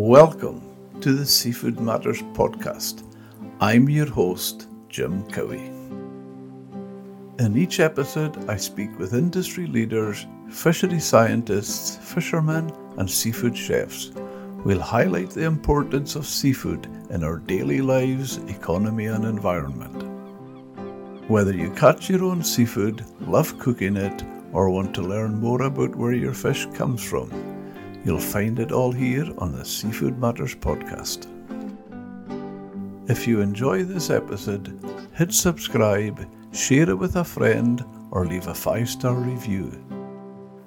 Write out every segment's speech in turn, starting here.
Welcome to the Seafood Matters podcast. I'm your host, Jim Cowie. In each episode, I speak with industry leaders, fishery scientists, fishermen, and seafood chefs. We'll highlight the importance of seafood in our daily lives, economy, and environment. Whether you catch your own seafood, love cooking it, or want to learn more about where your fish comes from, you'll find it all here on the Seafood Matters podcast. If you enjoy this episode, hit subscribe, share it with a friend, or leave a 5-star review.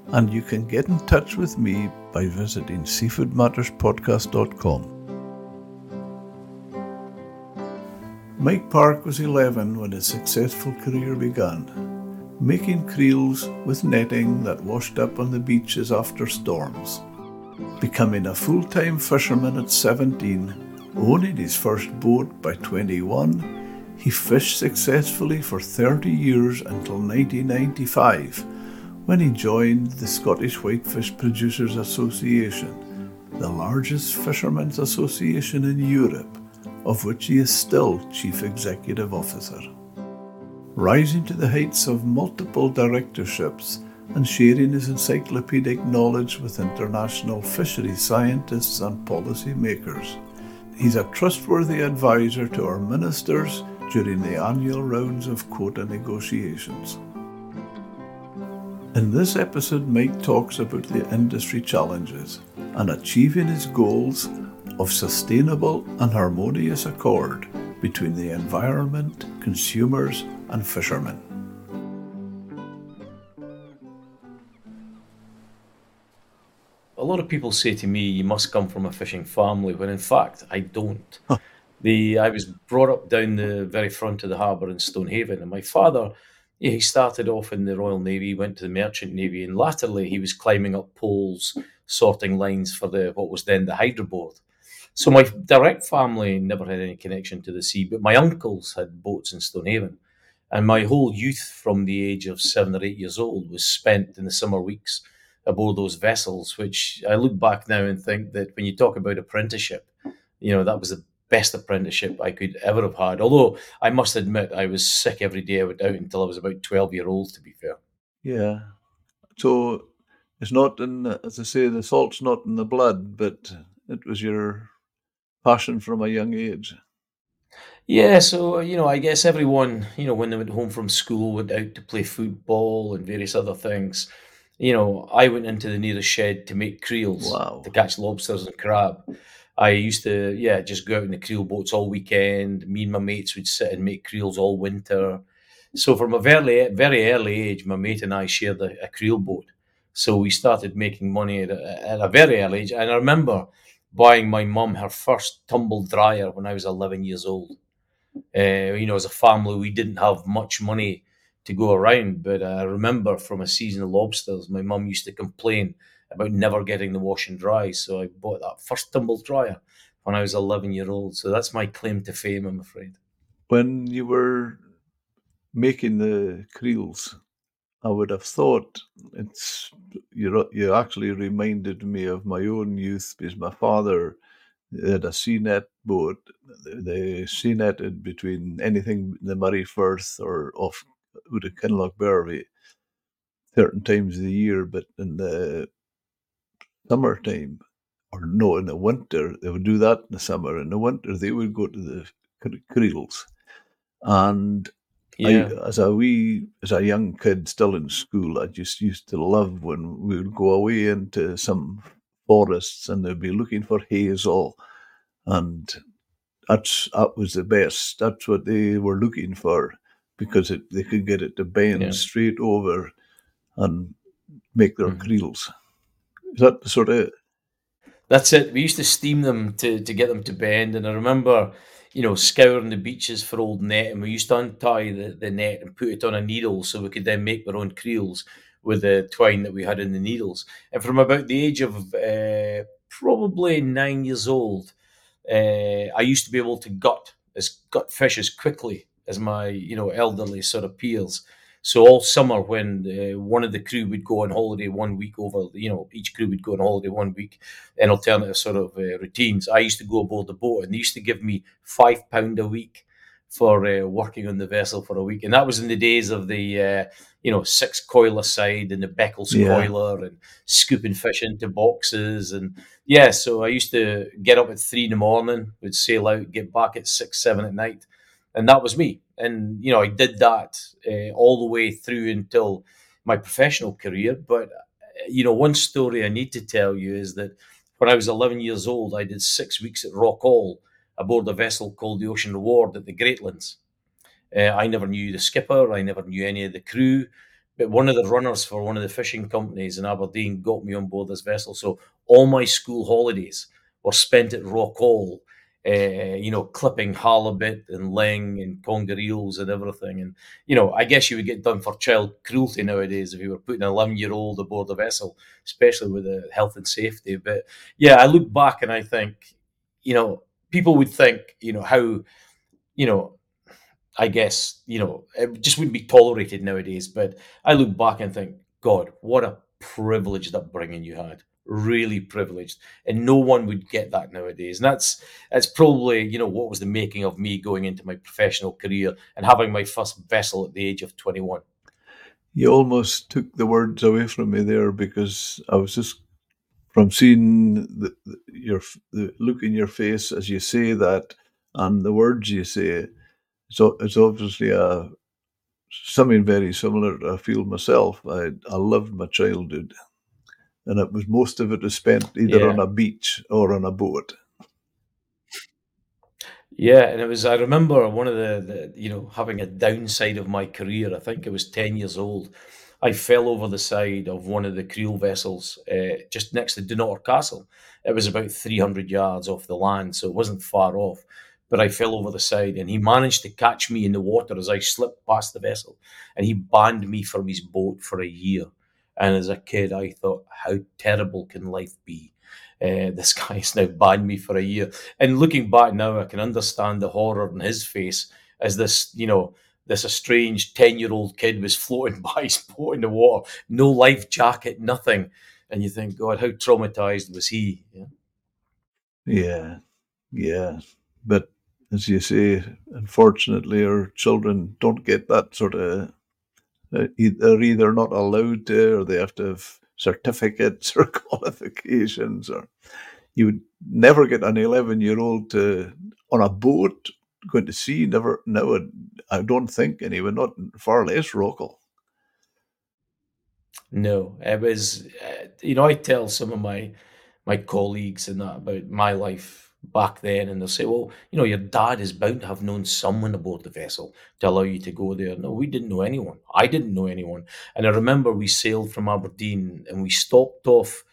And you can get in touch with me by visiting seafoodmatterspodcast.com. Mike Park was 11 when his successful career began, making creels with netting that washed up on the beaches after storms. Becoming a full-time fisherman at 17, owning his first boat by 21, he fished successfully for 30 years until 1995, when he joined the Scottish Whitefish Producers Association, the largest fishermen's association in Europe, of which he is still Chief Executive Officer. Rising to the heights of multiple directorships and sharing his encyclopedic knowledge with international fishery scientists and policy makers, he's a trustworthy advisor to our ministers during the annual rounds of quota negotiations. In this episode, Mike talks about the industry challenges and achieving his goals of sustainable and harmonious accord between the environment, consumers, and fishermen. A lot of people say to me, you must come from a fishing family, when in fact, I don't. I was brought up down the very front of the harbour in Stonehaven, and my father, he started off in the Royal Navy, went to the Merchant Navy, and latterly he was climbing up poles, sorting lines for what was then the Hydro Board. So my direct family never had any connection to the sea, but my uncles had boats in Stonehaven. And my whole youth from the age of 7 or 8 years old was spent in the summer weeks aboard those vessels, which I look back now and think that when you talk about apprenticeship, you know, that was the best apprenticeship I could ever have had. Although I must admit I was sick every day I went out until I was about 12 years old, to be fair. Yeah. So it's not in, as I say, the salt's not in the blood, but it was your passion from a young age. Yeah, so, you know, I guess everyone, you know, when they went home from school, went out to play football and various other things. You know, I went into the nearest shed to make creels. Wow. To catch lobsters and crab. I used to, just go out in the creel boats all weekend. Me and my mates would sit and make creels all winter. So from a very, very early age, my mate and I shared a creel boat. So we started making money at a very early age. And I remember buying my mum her first tumble dryer when I was 11 years old. You know, as a family, we didn't have much money to go around, but I remember from a season of lobsters, my mum used to complain about never getting the wash and dry, so I bought that first tumble dryer when I was 11 years old. So that's my claim to fame, I'm afraid. When you were making the creels, I would have thought you actually reminded me of my own youth, because my father had a sea net boat. They sea netted between anything in the Moray Firth or off with a Kinloch Bervie certain times of the year, but in the summertime, in the winter, they would do that in the summer. In the winter, they would go to the creels. And yeah. As a young kid still in school, I just used to love when we would go away into some forests and they'd be looking for hazel, and that was the best. That's what they were looking for, because they could get it to bend straight over and make their creels. Is that sort of it? That's it. We used to steam them to get them to bend. And I remember, you know, scouring the beaches for old net, and we used to untie the net and put it on a needle so we could then make our own creels with the twine that we had in the needles. And from about the age of probably 9 years old, I used to be able to gut fish as quickly as my elderly sort of peers. So all summer, when one of the crew would go on holiday 1 week over, each crew would go on holiday 1 week in alternative sort of routines. I used to go aboard the boat, and they used to give me £5 a week for working on the vessel for a week. And that was in the days of the, six coiler side and the Beckles coiler and scooping fish into boxes. And so I used to get up at 3 a.m, would sail out, get back at 6, 7 p.m. And that was me. And, I did that all the way through until my professional career. But, one story I need to tell you is that when I was 11 years old, I did 6 weeks at Rockall aboard a vessel called the Ocean Reward at the Greatlands. I never knew the skipper. I never knew any of the crew. But one of the runners for one of the fishing companies in Aberdeen got me on board this vessel. So all my school holidays were spent at Rockall. Clipping halibut and ling and conger eels and everything. And, I guess you would get done for child cruelty nowadays if you were putting an 11-year-old aboard a vessel, especially with the health and safety. But, I look back and I think, people would think, how, I guess, it just wouldn't be tolerated nowadays. But I look back and think, God, what a privilege that bringing you had. Really privileged, and no one would get that nowadays. And that's probably what was the making of me going into my professional career and having my first vessel at the age of 21. You almost took the words away from me there, because I was just from seeing the look in your face as you say that, and the words you say. So it's obviously something very similar. I feel myself. I loved my childhood. And it was most of it was spent either on a beach or on a boat. Yeah, and it was. I remember one of the having a downside of my career. I think I was 10 years old. I fell over the side of one of the creel vessels just next to Dunnottar Castle. It was about 300 yards off the land, so it wasn't far off. But I fell over the side, and he managed to catch me in the water as I slipped past the vessel, and he banned me from his boat for a year. And as a kid, I thought, how terrible can life be? This guy's now banned me for a year. And looking back now, I can understand the horror on his face as this, this estranged 10-year-old kid was floating by his boat in the water, no life jacket, nothing. And you think, God, how traumatized was he? Yeah. But as you say, unfortunately, our children don't get that sort of... They're either not allowed to, or they have to have certificates or qualifications. Or you would never get an 11-year-old to on a boat going to sea. Never, now I don't think, and he would not, far less Rockall. No, it was. I tell some of my colleagues and that about my life back then, and they'll say, well, your dad is bound to have known someone aboard the vessel to allow you to go there. No, we didn't know anyone. I didn't know anyone. And I remember we sailed from Aberdeen and we stopped off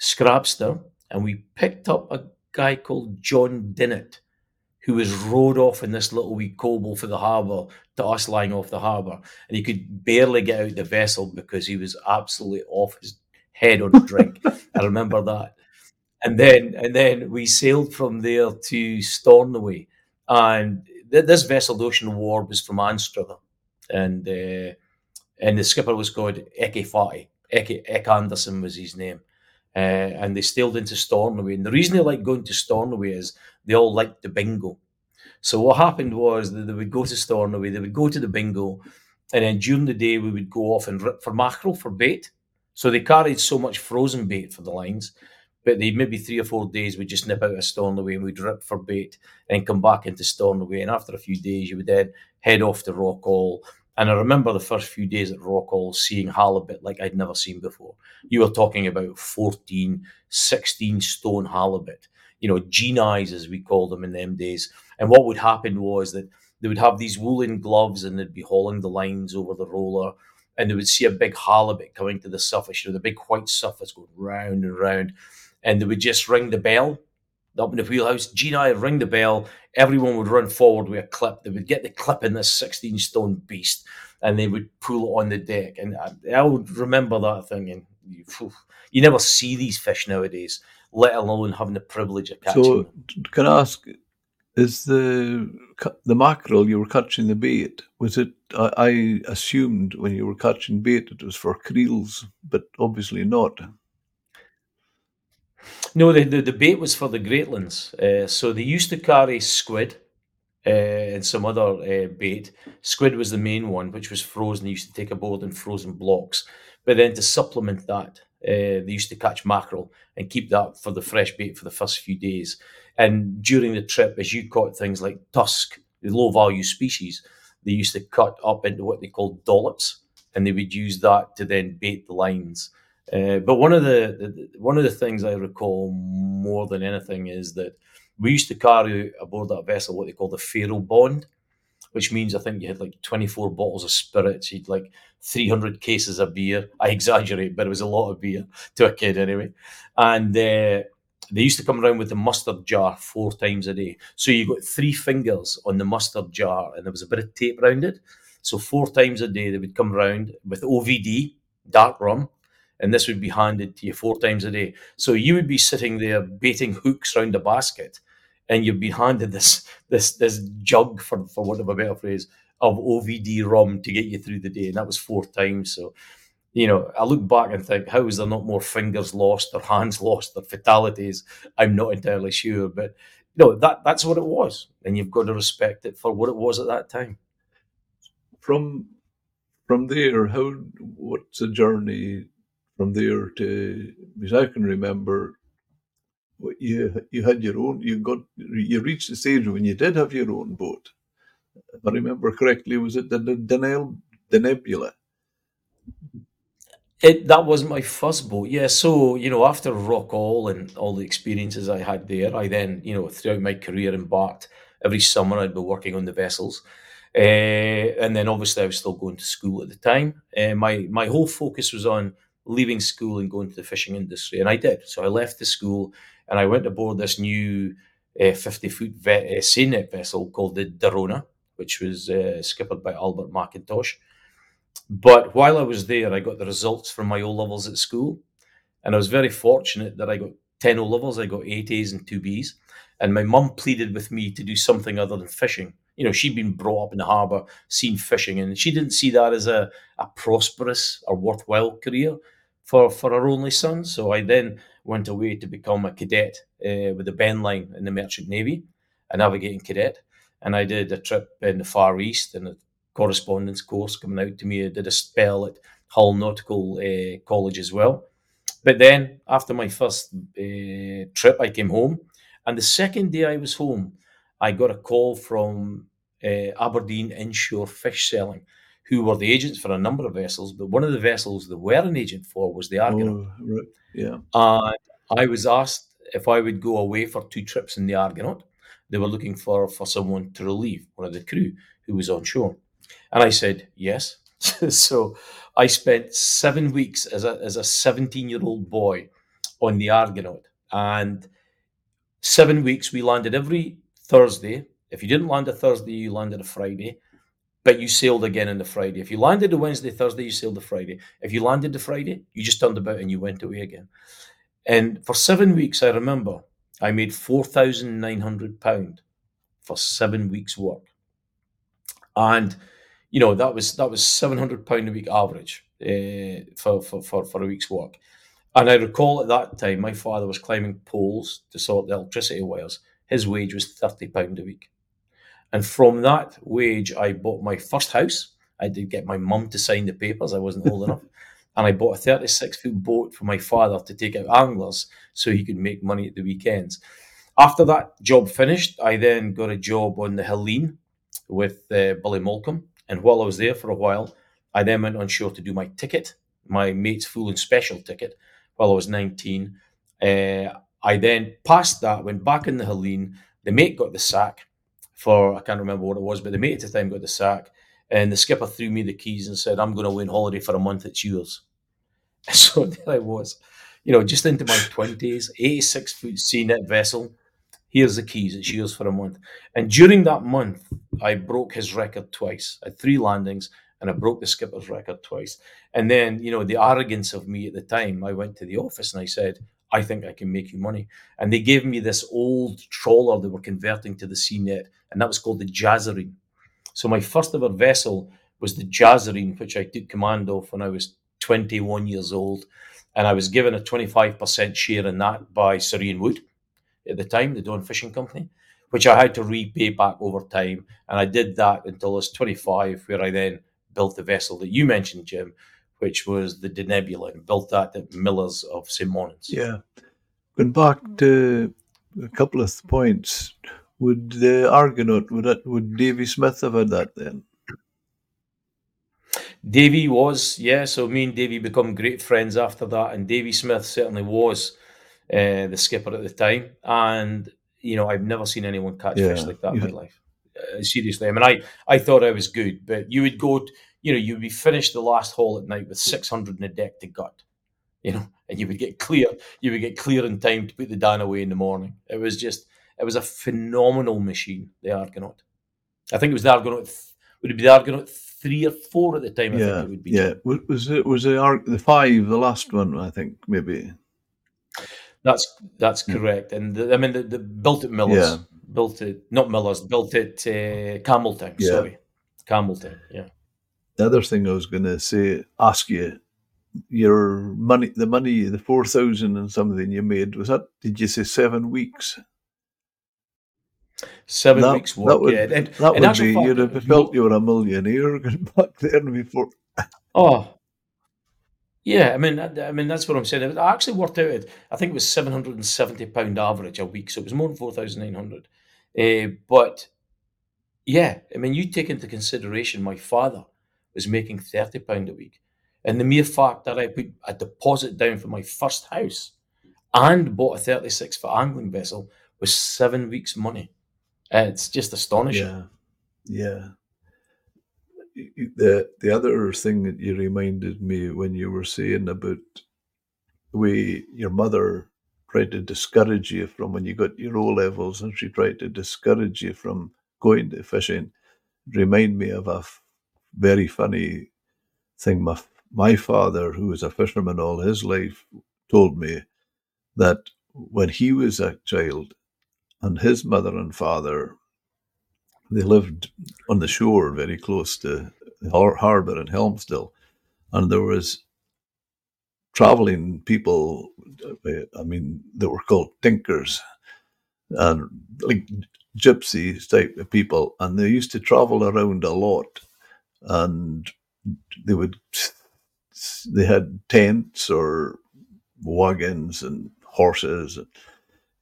Scrabster and we picked up a guy called John Dinnett, who was rowed off in this little wee cobble for the harbour to us lying off the harbour. And he could barely get out the vessel because he was absolutely off his head on a drink. I remember that. And then we sailed from there to Stornoway, and this vessel, the Ocean Ward, was from Anstruther, and the skipper was called Eke Fatty. Eke Anderson was his name, and they sailed into Stornoway. And the reason they liked going to Stornoway is they all liked the bingo. So what happened was that they would go to Stornoway, they would go to the bingo, and then during the day we would go off and rip for mackerel for bait. So they carried so much frozen bait for the lines. But they maybe 3 or 4 days would just nip out of Stornoway and we'd rip for bait and come back into Stornoway. And after a few days, you would then head off to Rockall. And I remember the first few days at Rockall seeing halibut like I'd never seen before. You were talking about 14, 16 stone halibut, gene eyes as we called them in them days. And what would happen was that they would have these woolen gloves and they'd be hauling the lines over the roller. And they would see a big halibut coming to the surface, the big white surface going round and round. And they would just ring the bell up in the wheelhouse. Gina would ring the bell. Everyone would run forward with a clip. They would get the clip in this 16-stone beast, and they would pull it on the deck. And I would remember that thing. And you never see these fish nowadays, let alone having the privilege of catching them. So can I ask, Is the mackerel you were catching the bait, was it, I assumed when you were catching bait it was for creels, but obviously not. No, the bait was for the Greatlands. So they used to carry squid and some other bait. Squid was the main one, which was frozen. They used to take aboard in frozen blocks. But then to supplement that, they used to catch mackerel and keep that for the fresh bait for the first few days. And during the trip, as you caught things like tusk, the low-value species, they used to cut up into what they called dollops, and they would use that to then bait the lines. But one of the things I recall more than anything is that we used to carry aboard that vessel what they call the Feral Bond, which means I think you had like 24 bottles of spirits, you'd like 300 cases of beer. I exaggerate, but it was a lot of beer to a kid anyway. And they used to come around with the mustard jar 4 times a day. So you got 3 fingers on the mustard jar and there was a bit of tape around it. So 4 times a day they would come around with OVD, dark rum, and this would be handed to you 4 times a day. So you would be sitting there baiting hooks round a basket, and you'd be handed this jug, for want of a better phrase, of OVD rum to get you through the day. And that was 4 times. So, you know, I look back and think, how is there not more fingers lost or hands lost or fatalities? I'm not entirely sure. But no, that's what it was. And you've got to respect it for what it was at that time. From there, what's the journey from there to, as I can remember, you had your own, you reached the stage when you did have your own boat. If I remember correctly, was it the Nebula? That was my first boat, yeah. So, you know, after Rockall and all the experiences I had there, I then, you know, throughout my career embarked. Every summer I'd be working on the vessels. And then obviously I was still going to school at the time. My whole focus was on leaving school and going to the fishing industry, and I did. So I left the school and I went aboard this new 50-foot sea net vessel called the Derona, which was skippered by Albert McIntosh. But while I was there, I got the results from my O-levels at school, and I was very fortunate that I got 10 O-levels. I got 8 A's and 2 B's, and my mum pleaded with me to do something other than fishing. You know, she'd been brought up in the harbour, seen fishing, and she didn't see that as a prosperous or worthwhile career for her only son. So I then went away to become a cadet with the Ben Line in the Merchant Navy, a navigating cadet. And I did a trip in the Far East and a correspondence course coming out to me. I did a spell at Hull Nautical College as well. But then after my first trip, I came home. And the second day I was home, I got a call from Aberdeen Inshore Fish Selling, who were the agents for a number of vessels, but one of the vessels they were an agent for was the Argonaut. Oh, right. Yeah. I was asked if I would go away for 2 trips in the Argonaut. They were looking for someone to relieve one of the crew who was on shore. And I said, yes. So I spent 7 weeks as a 17-year-old boy on the Argonaut. And 7 weeks we landed every Thursday. If you didn't land a Thursday, you landed a Friday, but you sailed again on the Friday. If you landed a Wednesday, Thursday, you sailed the Friday. If you landed the Friday, you just turned about and you went away again. And for 7 weeks, I remember, I made £4,900 for 7 weeks' work. And, you know, that was £700 a week average for a week's work. And I recall at that time, my father was climbing poles to sort the electricity wires. His wage was £30 a week. And from that wage, I bought my first house. I did get my mum to sign the papers. I wasn't old enough. And I bought a 36-foot boat for my father to take out anglers so he could make money at the weekends. After that job finished, I then got a job on the Helene with Billy Malcolm. And while I was there for a while, I then went on shore to do my ticket, my mate's full and special ticket, while I was 19. I then passed that, went back in the Helene. The mate got the sack for, I can't remember what it was, but the mate at the time got the sack. And the skipper threw me the keys and said, I'm going away on holiday for a month, it's yours. So there I was, you know, just into my 20s, 86-foot sea net vessel. Here's the keys, it's yours for a month. And during that month, I broke his record twice. I had 3 landings and I broke the skipper's record twice. And then, you know, the arrogance of me at the time, I went to the office and I said, I think I can make you money. And they gave me this old trawler they were converting to the sea net, and that was called the Jazerine. So my first ever vessel was the Jazerine, which I took command of when I was 21 years old. And I was given a 25% share in that by Sir Ian Wood at the time, the Don Fishing Company, which I had to repay back over time. And I did that until I was 25, where I then built the vessel that you mentioned, Jim, which was the Nebula, and built that at Millers of St Monans. Yeah. Going back to a couple of points, would the Argonaut, would Davy Smith have had that then? Davy was, yeah. So me and Davy become great friends after that, and Davy Smith certainly was the skipper at the time. And, you know, I've never seen anyone catch fish like that in my life. Seriously. I mean, I thought I was good, but you would go, you know, you'd be finished the last haul at night with 600 in a deck to gut, you know, and you would get clear. You would get clear in time to put the Dan away in the morning. It was a phenomenal machine, the Argonaut. I think it was the Argonaut, would it be the Argonaut 3 or 4 at the time? I think it would be. Yeah, was the 5, the last one, I think, maybe. That's correct. And the built at Millers, Campbellton. Yeah. Sorry, Campbellton. Yeah. The other thing I was going to say, ask you, your money, the 4,000 and something you made, was that? Did you say 7 weeks? 7 weeks work. You'd have felt you were a millionaire going back there before. Oh, yeah. I mean, that's what I'm saying. I actually worked out. I think it was £770 average a week, so it was more than 4,900. But yeah, I mean, you take into consideration my father was making £30 a week, and the mere fact that I put a deposit down for my first house and bought a 36-foot angling vessel was 7 weeks' money. It's just astonishing. Yeah. The other thing that you reminded me when you were saying about the way your mother tried to discourage you from when you got your O levels, and she tried to discourage you from going to fishing, remind me of a very funny thing. My father, who was a fisherman all his life, told me that when he was a child, and his mother and father, they lived on the shore very close to the harbour in Helmsdale. And there was travelling people, I mean, they were called tinkers, and like gypsies type of people. And they used to travel around a lot. And they had tents or wagons and horses,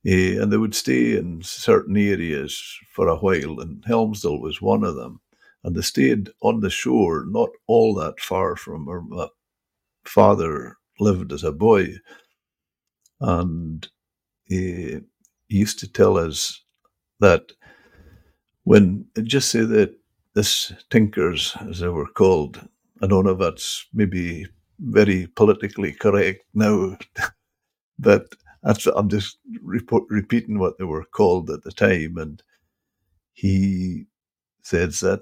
and they would stay in certain areas for a while, and Helmsdale was one of them. And they stayed on the shore, not all that far from where my father lived as a boy. And he used to tell us that when, just say that this tinkers, as they were called, I don't know if that's maybe very politically correct now, but I'm just repeating what they were called at the time. And he says that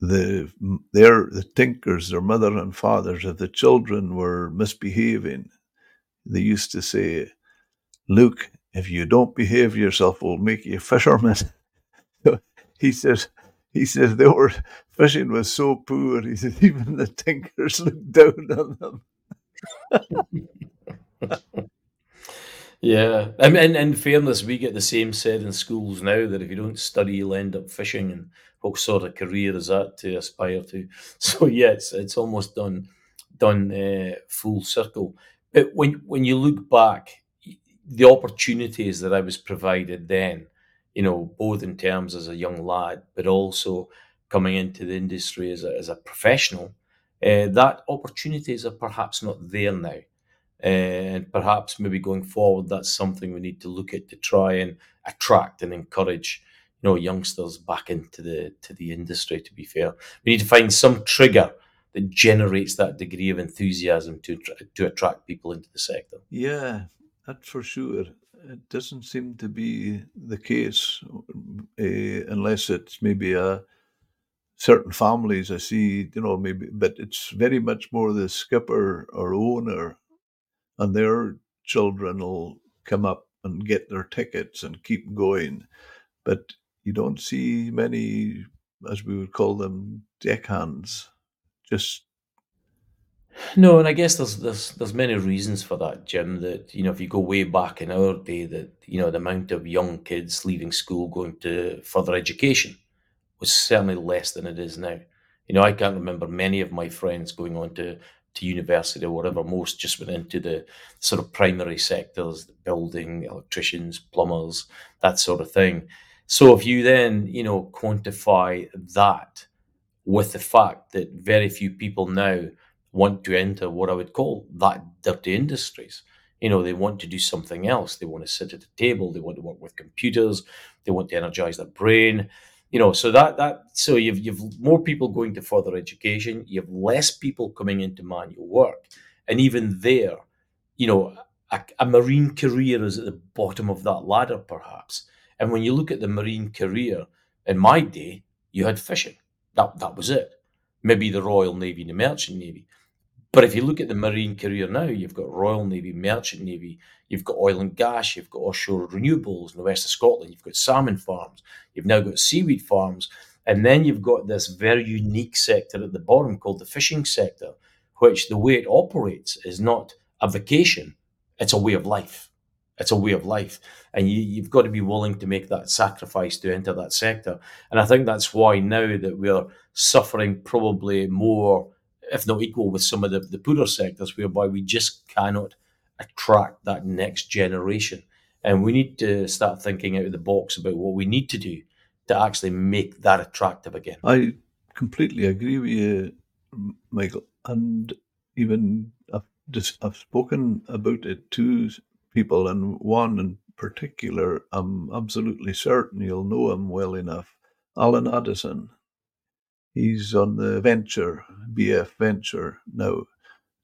the tinkers, their mother and fathers, if the children were misbehaving, they used to say, "Look, if you don't behave yourself, we'll make you a fisherman." He says they were fishing was so poor. He says even the tinkers looked down on them. Yeah, I mean, in fairness, we get the same said in schools now, that if you don't study, you'll end up fishing, and what sort of career is that to aspire to? So yeah, it's almost done full circle. But when you look back, the opportunities that I was provided then, you know, both in terms as a young lad, but also coming into the industry as a professional, that opportunities are perhaps not there now. And perhaps maybe going forward, that's something we need to look at to try and attract and encourage, you know, youngsters back into the industry, to be fair. We need to find some trigger that generates that degree of enthusiasm to attract people into the sector. Yeah, that's for sure. It doesn't seem to be the case, unless it's maybe certain families I see, you know, maybe, but it's very much more the skipper or owner. And they're children will come up and get their tickets and keep going. But you don't see many, as we would call them, deckhands. Just no, and I guess there's many reasons for that, Jim. That, you know, if you go way back in our day, that, you know, the amount of young kids leaving school going to further education was certainly less than it is now. You know, I can't remember many of my friends going on to university or whatever. Most just went into the sort of primary sectors, building, electricians, plumbers, that sort of thing. So if you then, you know, quantify that with the fact that very few people now want to enter what I would call that dirty industries. You know, they want to do something else. They want to sit at a table. They want to work with computers. They want to energize their brain. You know, so so you've more people going to further education. You have less people coming into manual work. And even there, you know, a marine career is at the bottom of that ladder, perhaps. And when you look at the marine career, in my day, you had fishing. That was it. Maybe the Royal Navy and the Merchant Navy. But if you look at the marine career now, you've got Royal Navy, Merchant Navy, you've got oil and gas, you've got offshore renewables in the west of Scotland, you've got salmon farms, you've now got seaweed farms, and then you've got this very unique sector at the bottom called the fishing sector, which the way it operates is not a vacation, it's a way of life. It's a way of life. And you've got to be willing to make that sacrifice to enter that sector. And I think that's why now that we're suffering probably more, if not equal, with some of the poorer sectors, whereby we just cannot attract that next generation. And we need to start thinking out of the box about what we need to do to actually make that attractive again. I completely agree with you, Michael. And even I've spoken about it too, people, and one in particular, I'm absolutely certain you'll know him well enough, Alan Addison. He's on the Venture, BF Venture now,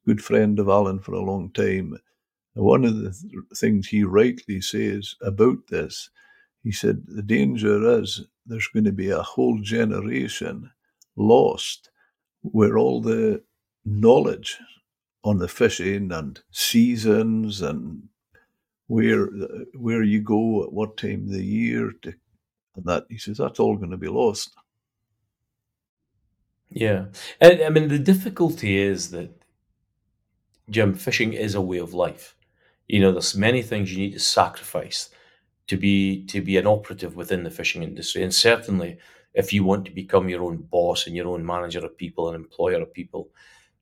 good friend of Alan for a long time. One of the things he rightly says about this, he said, the danger is there's going to be a whole generation lost where all the knowledge on the fishing and seasons and where you go at what time of the year, and that, he says, that's all going to be lost. Yeah. And I mean, the difficulty is that, Jim, fishing is a way of life. You know, there's many things you need to sacrifice to be an operative within the fishing industry. And certainly, if you want to become your own boss and your own manager of people and employer of people,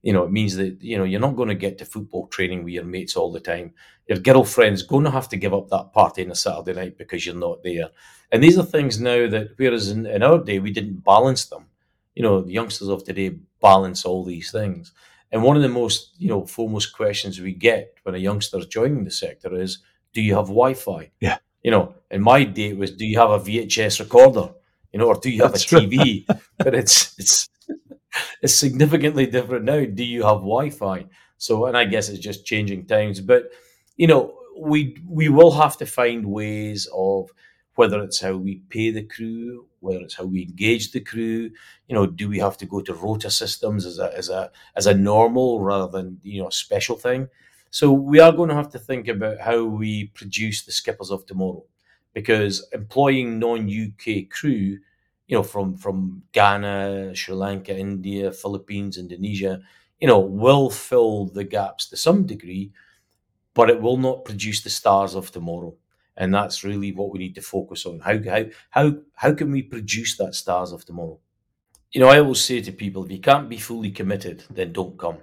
you know, it means that, you know, you're not going to get to football training with your mates all the time. Your girlfriend's going to have to give up that party on a Saturday night because you're not there. And these are things now that, whereas in our day, we didn't balance them. You know, the youngsters of today balance all these things. And one of the most, you know, foremost questions we get when a youngster's joining the sector is, do you have Wi-Fi? Yeah. You know, in my day it was, do you have a VHS recorder? You know, or do you have a TV? But it's significantly different now. Do you have Wi-Fi? So, and I guess it's just changing times. But, you know, we will have to find ways of, whether it's how we pay the crew, whether it's how we engage the crew. You know, do we have to go to rota systems as a normal rather than, you know, a special thing? So we are going to have to think about how we produce the skippers of tomorrow, because employing non-UK crew, you know, from Ghana, Sri Lanka, India, Philippines, Indonesia, you know, will fill the gaps to some degree, but it will not produce the stars of tomorrow. And that's really what we need to focus on. How can we produce that stars of tomorrow? You know, I always say to people, if you can't be fully committed, then don't come.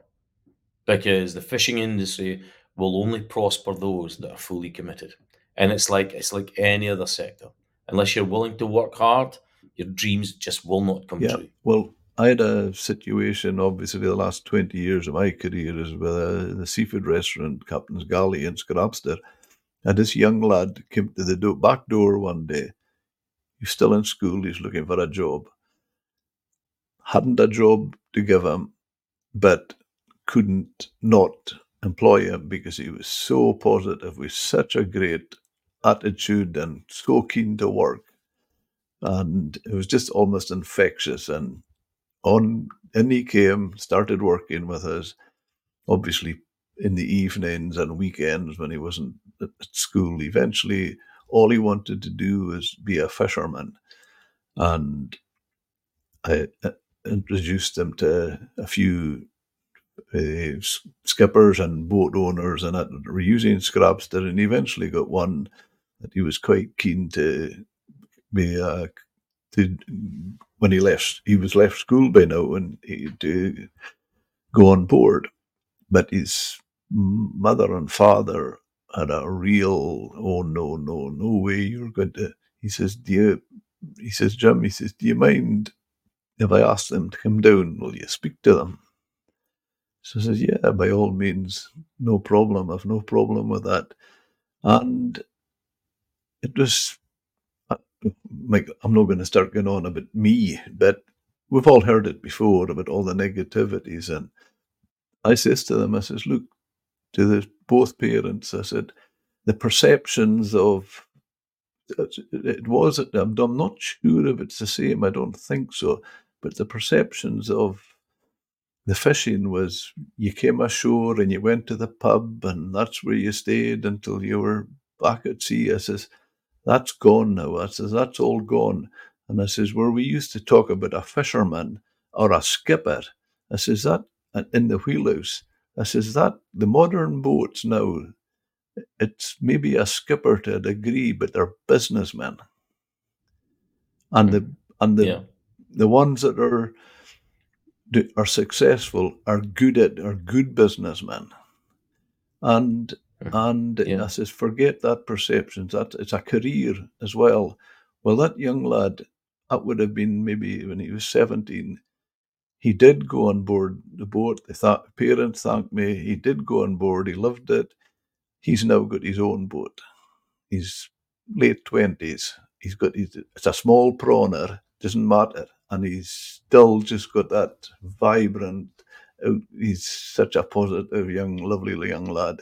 Because the fishing industry will only prosper those that are fully committed. And it's like any other sector. Unless you're willing to work hard, your dreams just will not come true. Well, I had a situation, obviously, the last 20 years of my career is with the seafood restaurant, Captain's Galley in Scrabster. And this young lad came to the back door one day. He's still in school, he's looking for a job. Hadn't a job to give him, but couldn't not employ him because he was so positive, with such a great attitude and so keen to work. And it was just almost infectious. And in he came, started working with us. Obviously, in the evenings and weekends when he wasn't at school. Eventually, all he wanted to do was be a fisherman. And I introduced him to a few skippers and boat owners, and that were using Scrabster, and eventually got one that he was quite keen to be when he left. He was left school by now, and to go on board. But his mother and father had a real, oh no way you're going to. He says, Jim, do you mind if I ask them to come down? Will you speak to them? So I says, yeah, by all means, no problem. I've no problem with that. And it was, Mike, I'm not going to start going on about me, but we've all heard it before about all the negativities. And I says to them, I says, look, to the, both parents, I said, the perceptions of, it was, I'm not sure if it's the same, I don't think so, but the perceptions of the fishing was you came ashore and you went to the pub and that's where you stayed until you were back at sea. I says, that's gone now. I says, that's all gone. And I says, where we used to talk about a fisherman or a skipper, I says, that, in the wheelhouse, I says that the modern boats now, it's maybe a skipper to a degree, but they're businessmen. And the ones that are successful are good businessmen. And I says, forget that perception. That it's a career as well. Well, that young lad, that would have been maybe when he was 17. He did go on board the boat. Parents thanked me. He did go on board. He loved it. He's now got his own boat. He's late 20s. It's a small prawner. Doesn't matter. And he's still just got that vibrant. He's such a positive, young, lovely young lad.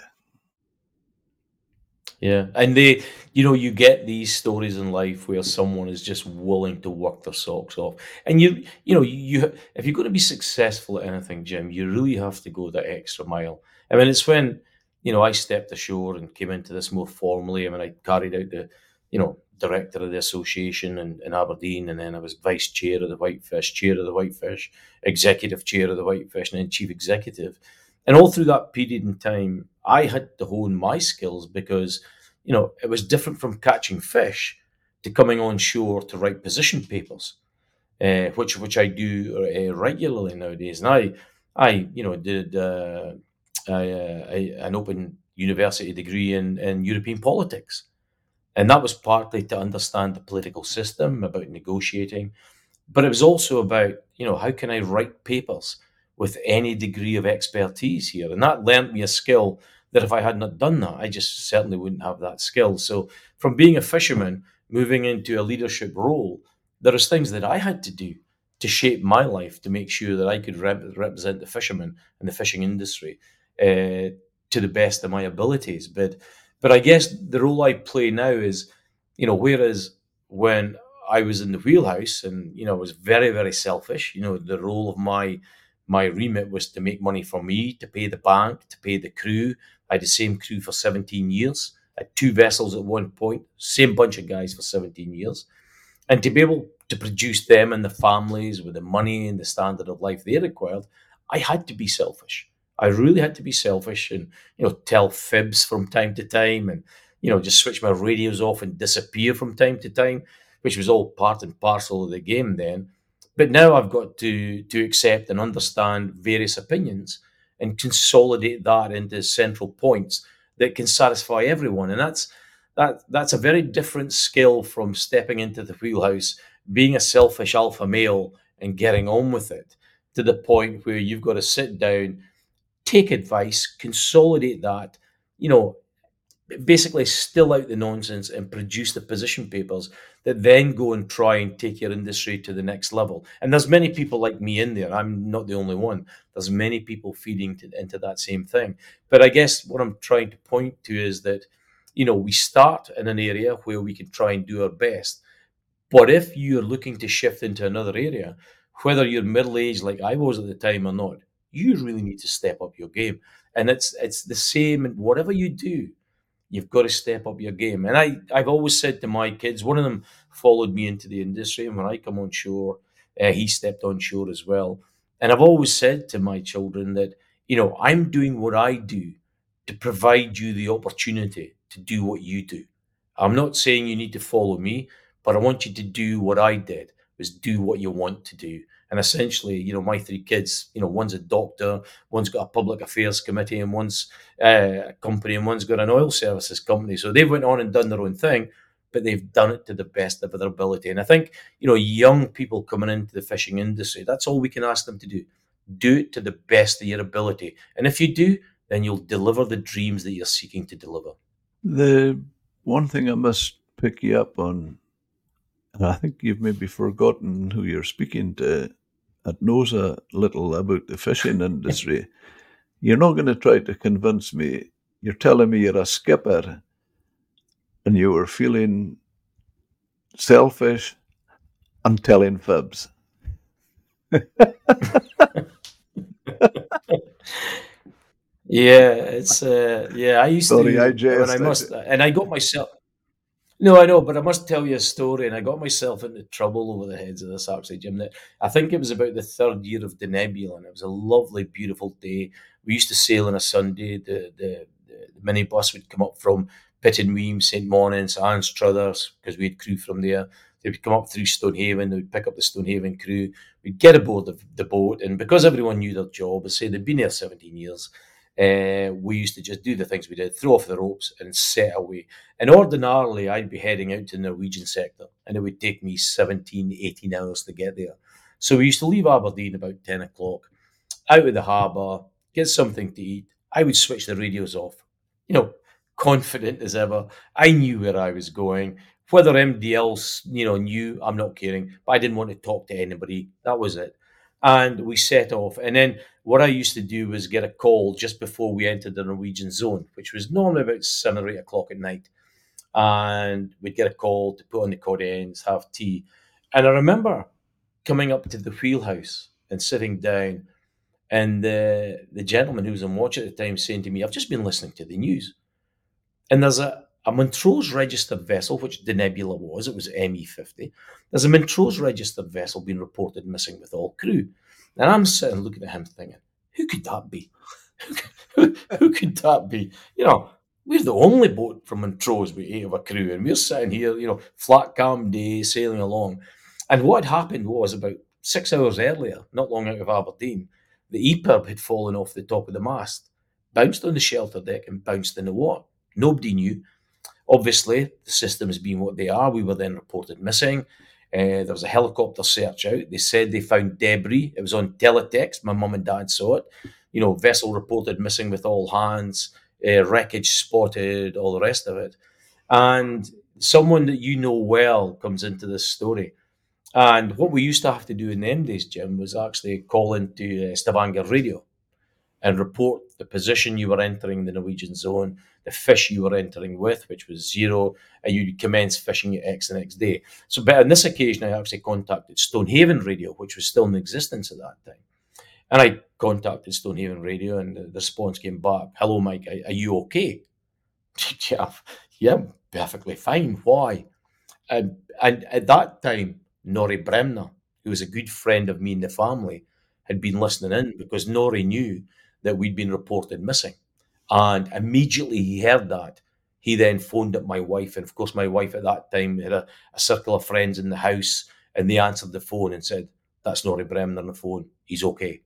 Yeah, and they, you get these stories in life where someone is just willing to work their socks off. And you if you're going to be successful at anything, Jim, you really have to go that extra mile. I mean, it's when, I stepped ashore and came into this more formally. I mean, I carried out the, director of the association in Aberdeen, and then I was vice chair of the Whitefish, chair of the Whitefish, executive chair of the Whitefish, and then chief executive. And all through that period in time, I had to hone my skills because, it was different from catching fish to coming on shore to write position papers, which I do regularly nowadays. And I did an open university degree in European politics. And that was partly to understand the political system, about negotiating. But it was also about, how can I write papers with any degree of expertise here? And that lent me a skill that if I had not done that, I just certainly wouldn't have that skill. So from being a fisherman, moving into a leadership role, there is things that I had to do to shape my life to make sure that I could represent the fishermen and the fishing industry to the best of my abilities. But I guess the role I play now is, whereas when I was in the wheelhouse and, I was very, very selfish, the role of my remit was to make money for me, to pay the bank, to pay the crew. I had the same crew for 17 years. I had two vessels at one point, same bunch of guys for 17 years. And to be able to produce them and the families with the money and the standard of life they required, I had to be selfish. I really had to be selfish and, tell fibs from time to time and, just switch my radios off and disappear from time to time, which was all part and parcel of the game then. But now I've got to accept and understand various opinions and consolidate that into central points that can satisfy everyone. And that's a very different skill from stepping into the wheelhouse, being a selfish alpha male and getting on with it to the point where you've got to sit down, take advice, consolidate that, basically still out the nonsense and produce the position papers that then go and try and take your industry to the next level. And there's many people like me in there. I'm not the only one. There's many people feeding into that same thing. But I guess what I'm trying to point to is that, we start in an area where we can try and do our best. But if you're looking to shift into another area, whether you're middle-aged like I was at the time or not, you really need to step up your game. And it's the same, and whatever you do, you've got to step up your game. And I've always said to my kids, one of them followed me into the industry, and when I come on shore, he stepped on shore as well. And I've always said to my children that, you know, I'm doing what I do to provide you the opportunity to do what you do. I'm not saying you need to follow me, but I want you to do what I did, was do what you want to do. And essentially, you know, my three kids, you know, one's a doctor, one's got a public affairs committee, and one's a company, and one's got an oil services company. So they've went on and done their own thing, but they've done it to the best of their ability. And I think, you know, young people coming into the fishing industry, that's all we can ask them to do. Do it to the best of your ability. And if you do, then you'll deliver the dreams that you're seeking to deliver. The one thing I must pick you up on, and I think you've maybe forgotten who you're speaking to that knows a little about the fishing industry. You're not going to try to convince me. You're telling me you're a skipper and you were feeling selfish and telling fibs. Yeah, it's I used Sorry, to I jest, when I must and I got myself No, I know, but I must tell you a story, and I got myself into trouble over the heads of this, actually, Jim. I think it was about the third year of the Nebula, and it was a lovely, beautiful day. We used to sail on a Sunday. The minibus would come up from Pittenweem, St Monans, Anstruther, because we had crew from there. They would come up through Stonehaven. They would pick up the Stonehaven crew. We'd get aboard the boat, and because everyone knew their job, as I say, they'd been there 17 years, we used to just do the things we did, throw off the ropes and set away. And ordinarily, I'd be heading out to the Norwegian sector, and it would take me 17, 18 hours to get there. So we used to leave Aberdeen about 10 o'clock, out of the harbour, get something to eat. I would switch the radios off, you know, confident as ever. I knew where I was going. Whether MDLs, you know, knew, I'm not caring, but I didn't want to talk to anybody. That was it. And we set off. And then what I used to do was get a call just before we entered the Norwegian zone, which was normally about 7 or 8 o'clock at night. And we'd get a call to put on the cod ends, have tea. And I remember coming up to the wheelhouse and sitting down, and the gentleman who was on watch at the time saying to me, I've just been listening to the news. And there's a Montrose registered vessel, which the Nebula was, it was ME50. There's a Montrose registered vessel being reported missing with all crew. And I'm sitting looking at him thinking, who could that be? Who could that be? You know, we're the only boat from Montrose with 8 of a crew, and we're sitting here, you know, flat, calm day, sailing along. And what had happened was about 6 hours earlier, not long out of Aberdeen, the EPIRB had fallen off the top of the mast, bounced on the shelter deck and bounced in the water. Nobody knew. Obviously, the systems being what they are, we were then reported missing. There was a helicopter search out. They said they found debris. It was on teletext. My mum and dad saw it. You know, vessel reported missing with all hands, wreckage spotted, all the rest of it. And someone that you know well comes into this story. And what we used to have to do in them days, Jim, was actually call into Stavanger Radio and report the position you were entering the Norwegian zone, the fish you were entering with, which was 0, and you'd commence fishing at X the next day. So, but on this occasion, I actually contacted Stonehaven Radio, which was still in existence at that time. And I contacted Stonehaven Radio, and the response came back, hello, Mike, are you okay? Yeah, I'm perfectly fine. Why? And at that time, Norrie Bremner, who was a good friend of me and the family, had been listening in, because Norrie knew that we'd been reported missing. And immediately he heard that. He then phoned up my wife. And of course, my wife at that time had a circle of friends in the house, and they answered the phone and said, that's Norrie Bremner on the phone. He's okay.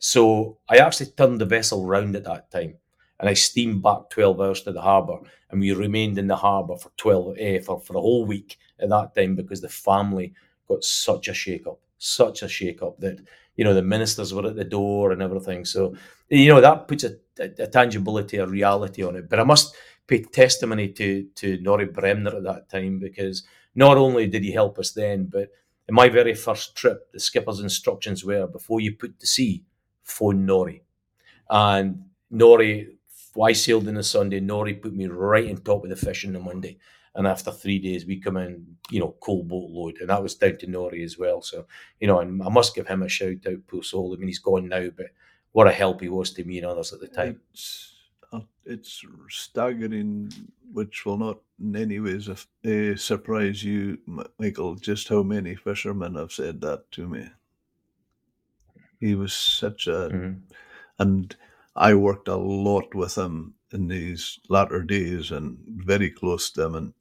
So I actually turned the vessel round at that time, and I steamed back 12 hours to the harbour, and we remained in the harbour for a whole week at that time, because the family got such a shake-up that, you know, the ministers were at the door and everything. So, you know, that puts a tangibility, a reality on it. But I must pay testimony to Norrie Bremner at that time, because not only did he help us then, but in my very first trip, the skipper's instructions were, before you put to sea, phone Norrie. And Norrie, I sailed on a Sunday, Norrie put me right on top of the fish on the Monday. And after 3 days, we come in, you know, cold boat load. And that was down to Norrie as well. So, you know, and I must give him a shout out, poor soul. I mean, he's gone now, but what a help he was to me and others at the time. It's staggering, which will not in any ways surprise you, Michael, just how many fishermen have said that to me. He was such a... Mm-hmm. And I worked a lot with him in these latter days and very close to him, and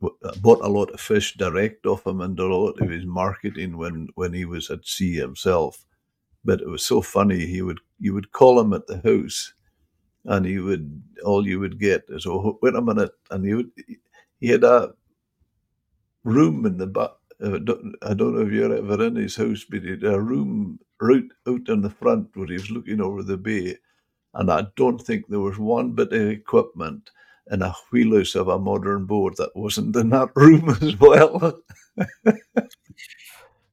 bought a lot of fish direct off him and a lot of his marketing when he was at sea himself. But it was so funny, you would call him at the house and he would, all you would get is, oh, wait a minute, and he had a room in the back. I don't know if you're ever in his house, but he had a room right out in the front where he was looking over the bay, and I don't think there was one bit of equipment in a wheelhouse of a modern boat that wasn't in that room as well.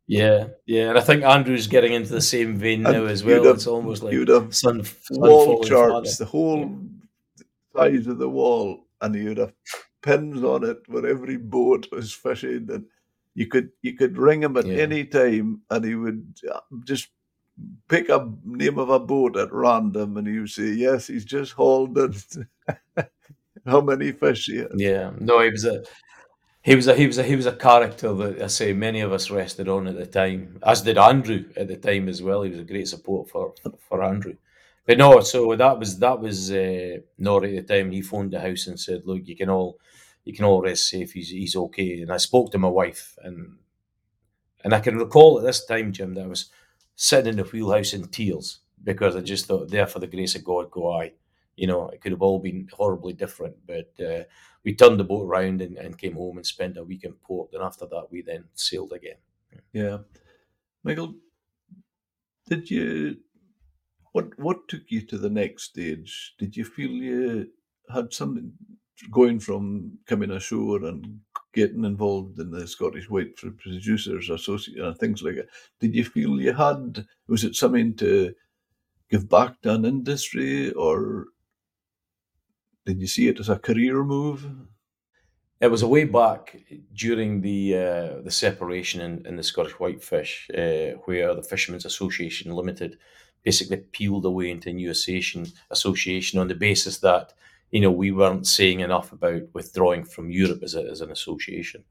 Yeah, and I think Andrew's getting into the same vein now as well. It's almost like you'd have wall charts, the whole size of the wall, and you'd have pins on it where every boat was fishing, and you could ring him at any time, and he would just pick a name of a boat at random, and he would say, yes, he's just hauled it. How many fish he had. Yeah, no, he was a character that I say many of us rested on at the time, as did Andrew at the time as well. He was a great support for Andrew. But no, so that was Norrie at the time. He phoned the house and said, look, you can all rest safe. He's okay. And I spoke to my wife, and I can recall at this time, Jim, that I was sitting in the wheelhouse in tears because I just thought, there for the grace of God go I. You know, it could have all been horribly different, but we turned the boat around and came home and spent a week in port. And after that, we then sailed again. Yeah. Michael, did you, what took you to the next stage? Did you feel you had something going from coming ashore and getting involved in the Scottish Whitefish Producers Association and things like that? Did you feel you had, was it something to give back to an industry, or did you see it as a career move? It was a way back during the separation in the Scottish Whitefish, where the Fishermen's Association Limited basically peeled away into a new association on the basis that, you know, we weren't saying enough about withdrawing from Europe as an association.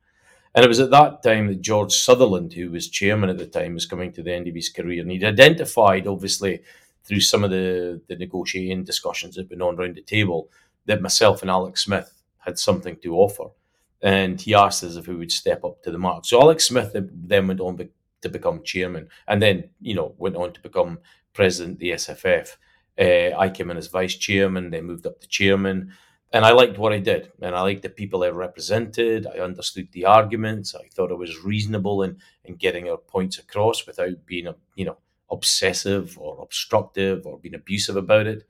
And it was at that time that George Sutherland, who was chairman at the time, was coming to the end of his career, and he'd identified, obviously, through some of the negotiating discussions that had been on around the table, that myself and Alex Smith had something to offer. And he asked us if we would step up to the mark. So Alex Smith then went on to become chairman, and then, you know, went on to become president of the SFF. I came in as vice chairman, then moved up to chairman. And I liked what I did, and I liked the people I represented. I understood the arguments. I thought I was reasonable in getting our points across without being, you know, obsessive or obstructive or being abusive about it.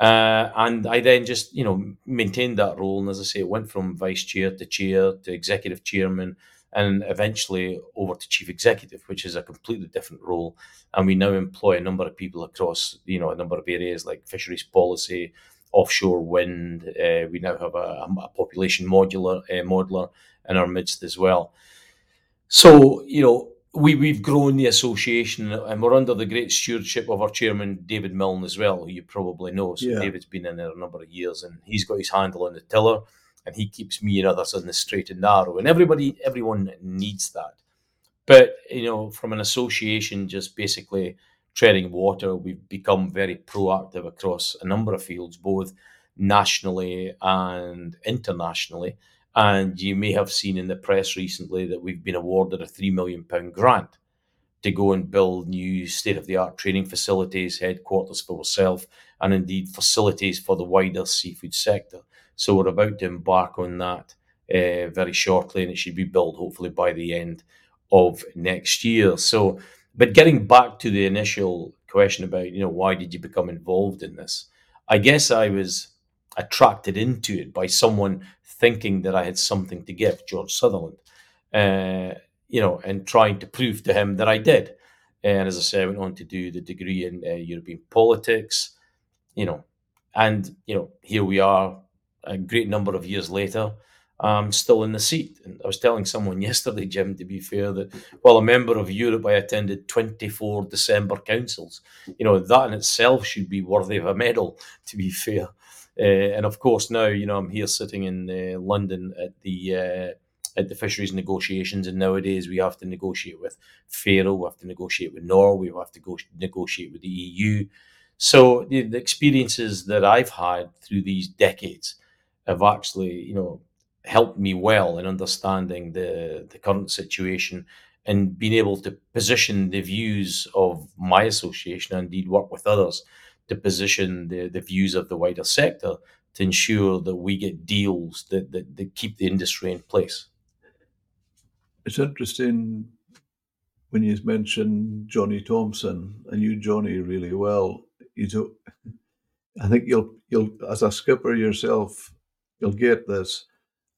And I then just, you know, maintained that role. And as I say, it went from vice chair to executive chairman, and eventually over to chief executive, which is a completely different role. And we now employ a number of people across, you know, a number of areas like fisheries policy, offshore wind. We now have a population modeler in our midst as well. So, you know, We've grown the association, and we're under the great stewardship of our chairman, David Milne, as well, who you probably know. So yeah. David's been in there a number of years, and he's got his handle on the tiller, and he keeps me and others on the straight and narrow. And everyone needs that. But, you know, from an association just basically treading water, we've become very proactive across a number of fields, both nationally and internationally. And you may have seen in the press recently that we've been awarded a £3 million grant to go and build new state-of-the-art training facilities, headquarters for ourselves, and indeed facilities for the wider seafood sector. So we're about to embark on that very shortly, and it should be built hopefully by the end of next year. So, but getting back to the initial question about, you know, why did you become involved in this? I guess I was attracted into it by someone thinking that I had something to give, George Sutherland, you know, and trying to prove to him that I did. And as I say, I went on to do the degree in European politics, you know, and, you know, here we are a great number of years later, still in the seat. And I was telling someone yesterday, Jim, to be fair, that while a member of Europe, I attended 24 December councils. You know, that in itself should be worthy of a medal, to be fair. And of course, now, you know, I'm here sitting in London at the fisheries negotiations, and nowadays we have to negotiate with Faroe, we have to negotiate with Norway, we have to negotiate with the EU. So the experiences that I've had through these decades have actually, you know, helped me well in understanding the current situation and being able to position the views of my association, and indeed work with others to position the views of the wider sector to ensure that we get deals that keep the industry in place. It's interesting when you mention Johnny Thompson. I knew Johnny really well. I think you'll as a skipper yourself, you'll get this.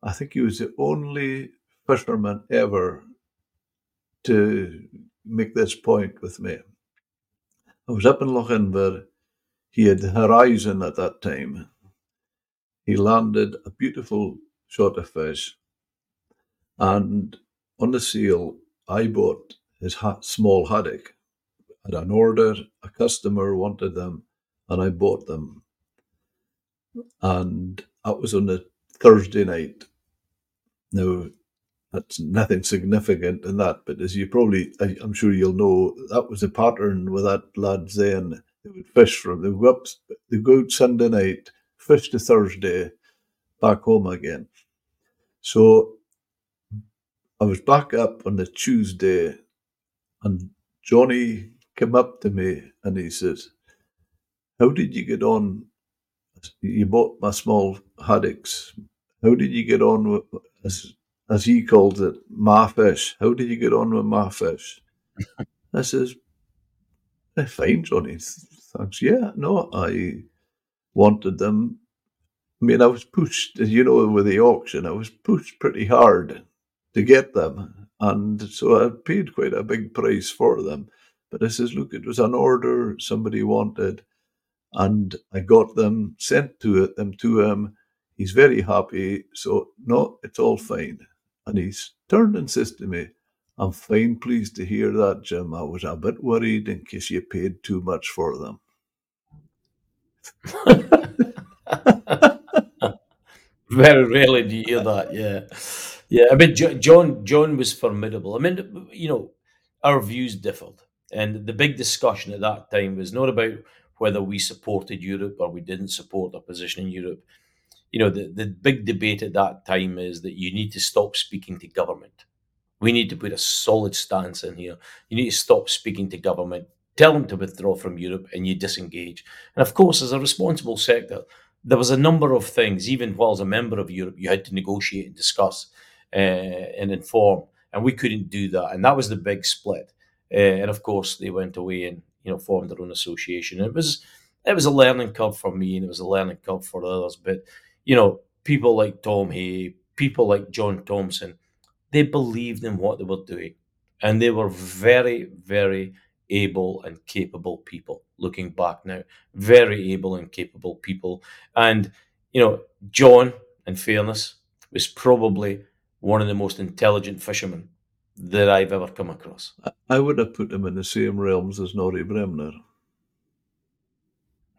I think he was the only fisherman ever to make this point with me. I was up in Lochinver. He had Horizon at that time. He landed a beautiful sort of fish, and on the seal, I bought his small haddock. I had an order, a customer wanted them, and I bought them. And that was on a Thursday night. Now, that's nothing significant in that, but as you probably, I'm sure you'll know, that was the pattern with that lads then. They would fish from, they go out Sunday night, fish to Thursday, back home again. So I was back up on the Tuesday, and Johnny came up to me and he says, "How did you get on? You bought my small haddocks. How did you get on with, as he called it, my fish? How did you get on with my fish?" I says, "Fine, Johnny, thanks. Yeah, no, I wanted them. I mean, I was pushed, as you know, with the auction, I was pushed pretty hard to get them. And so I paid quite a big price for them. But I says, look, it was an order somebody wanted. And I got them, sent them to him. He's very happy. So, no, it's all fine." And he's turned and says to me, "I'm fine pleased to hear that, Jim. I was a bit worried in case you paid too much for them." Very rarely do you hear that, yeah. I mean, John was formidable. I mean, you know, our views differed, and the big discussion at that time was not about whether we supported Europe or we didn't support our position in Europe. You know, the big debate at that time is that you need to stop speaking to government. We need to put a solid stance in here. You need to stop speaking to government, tell them to withdraw from Europe, and you disengage. And of course, as a responsible sector, there was a number of things, even while as a member of Europe, you had to negotiate and discuss and inform. And we couldn't do that. And that was the big split. And of course, they went away and, you know, formed their own association. And it was a learning curve for me, and it was a learning curve for others. But, you know, people like Tom Hay, people like John Thompson, they believed in what they were doing, and they were very, very able and capable people, looking back now, very able and capable people. And, you know, John, in fairness, was probably one of the most intelligent fishermen that I've ever come across. I would have put him in the same realms as Norrie Bremner.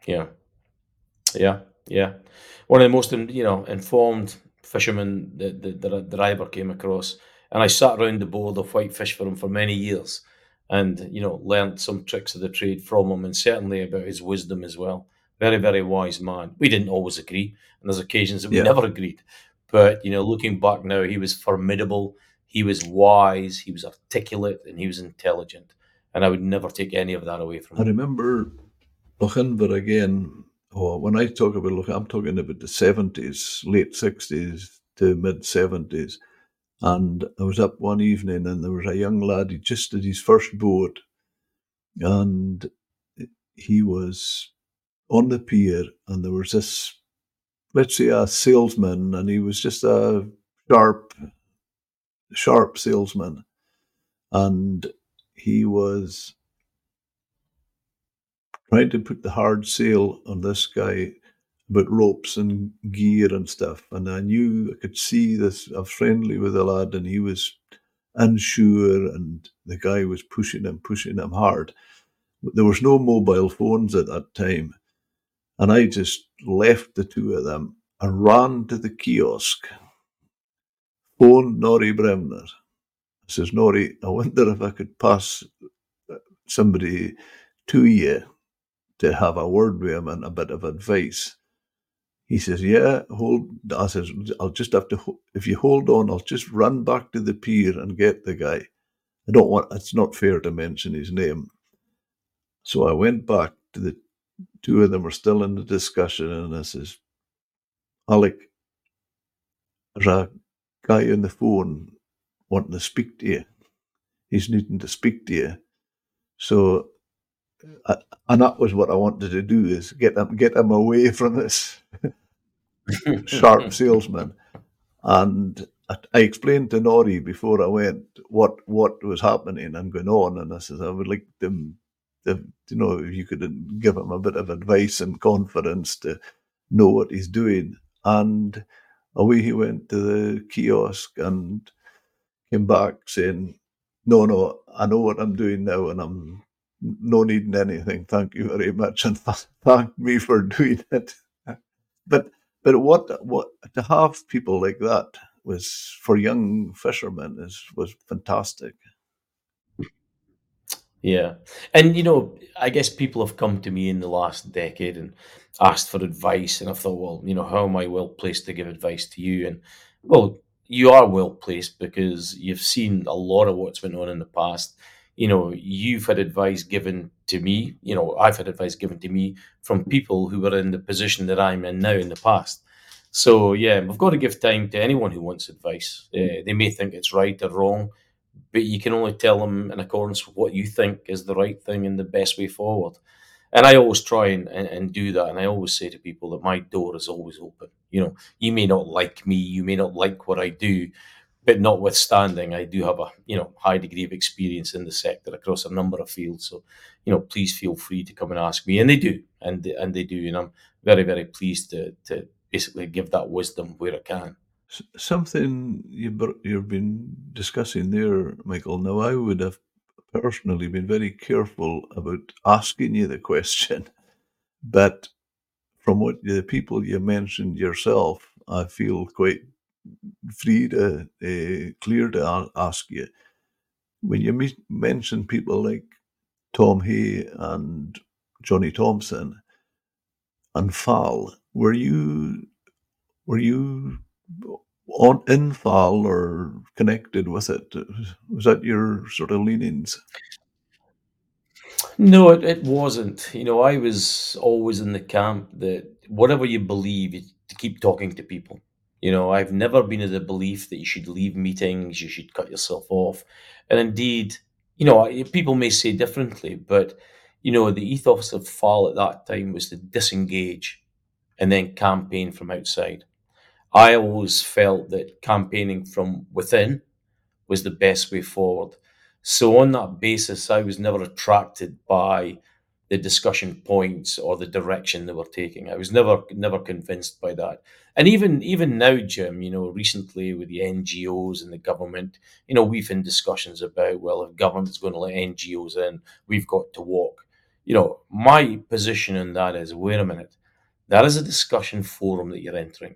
Yeah. One of the most, you know, informed fishermen that I ever came across, and I sat around the board of whitefish for him for many years, and, you know, learned some tricks of the trade from him, and certainly about his wisdom as well. Very, very wise man. We didn't always agree, and there's occasions that we never agreed, but, you know, looking back now, he was formidable, he was wise, he was articulate, and he was intelligent, and I would never take any of that away from him. I remember Lochinver again. Oh, when I talk about Lochinver, I'm talking about the 70s, late 60s to mid 70s. And I was up one evening, and there was a young lad, he just did his first boat, and he was on the pier, and there was this, let's say, a salesman, and he was just a sharp salesman. And he was trying to put the hard sail on this guy, about ropes and gear and stuff. And I knew, I could see this, I was friendly with the lad and he was unsure and the guy was pushing him hard. There was no mobile phones at that time. And I just left the two of them and ran to the kiosk, phoned Norrie Bremner. I says, Norrie, I wonder if I could pass somebody to you to have a word with him and a bit of advice. He says, yeah, hold. I says, I'll just have to, if you hold on, I'll just run back to the pier and get the guy. It's not fair to mention his name. So I went back to the two of them were still in the discussion, and I says, Alec, there's a guy on the phone wanting to speak to you. He's needing to speak to you. So, and that was what I wanted to do, is get him away from this sharp salesman. And I explained to Norrie before I went what was happening and going on. And I says, I would like them, if you could give him a bit of advice and confidence to know what he's doing. And away he went to the kiosk and came back saying, no, I know what I'm doing now and I'm no needing anything, thank you very much, and thank me for doing it. But what to have people like that was, for young fishermen, was fantastic. Yeah. And, I guess people have come to me in the last decade and asked for advice, and I've thought, well, how am I well placed to give advice to you? And, well, you are well placed because you've seen a lot of what's been on in the past. You've had advice given to me, I've had advice given to me from people who were in the position that I'm in now in the past. So, yeah, we've got to give time to anyone who wants advice. They may think it's right or wrong, but you can only tell them in accordance with what you think is the right thing and the best way forward. And I always try and do that. And I always say to people that my door is always open. You may not like me, you may not like what I do, but notwithstanding, I do have a high degree of experience in the sector across a number of fields. So, please feel free to come and ask me. And they do, and they do. And I'm very, very pleased to basically give that wisdom where I can. Something you've been discussing there, Michael. Now, I would have personally been very careful about asking you the question, but from what the people you mentioned yourself, I feel quite free to clear to ask you. When you mention people like Tom Hay and Johnny Thompson and FAL, were you on infal or connected with it? Was that your sort of leanings? No, it wasn't. I was always in the camp that whatever you believe, you keep talking to people. I've never been of the belief that you should leave meetings, you should cut yourself off. And indeed, people may say differently, but, the ethos of FAL at that time was to disengage and then campaign from outside. I always felt that campaigning from within was the best way forward. So on that basis, I was never attracted by the discussion points or the direction they were taking. I was never convinced by that. And even now, Jim, recently with the NGOs and the government, we've had discussions about, well, if government's going to let NGOs in, we've got to walk. My position on that is, wait a minute, that is a discussion forum that you're entering.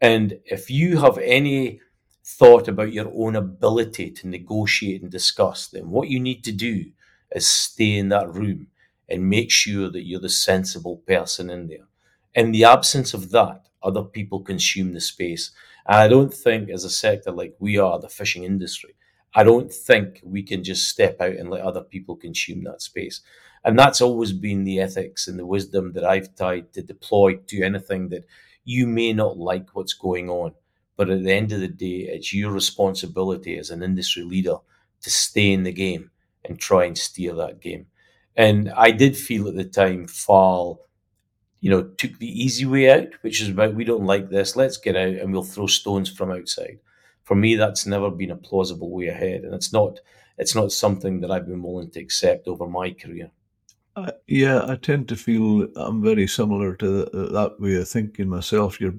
And if you have any thought about your own ability to negotiate and discuss, then what you need to do is stay in that room and make sure that you're the sensible person in there. In the absence of that, other people consume the space. And I don't think, as a sector like we are, the fishing industry, I don't think we can just step out and let other people consume that space. And that's always been the ethics and the wisdom that I've tried to deploy to anything that you may not like what's going on, but at the end of the day, it's your responsibility as an industry leader to stay in the game and try and steer that game. And I did feel at the time FAL, took the easy way out, which is about, we don't like this, let's get out and we'll throw stones from outside. For me, that's never been a plausible way ahead, and it's not something that I've been willing to accept over my career. Yeah, I tend to feel I'm very similar to that way of thinking myself. You're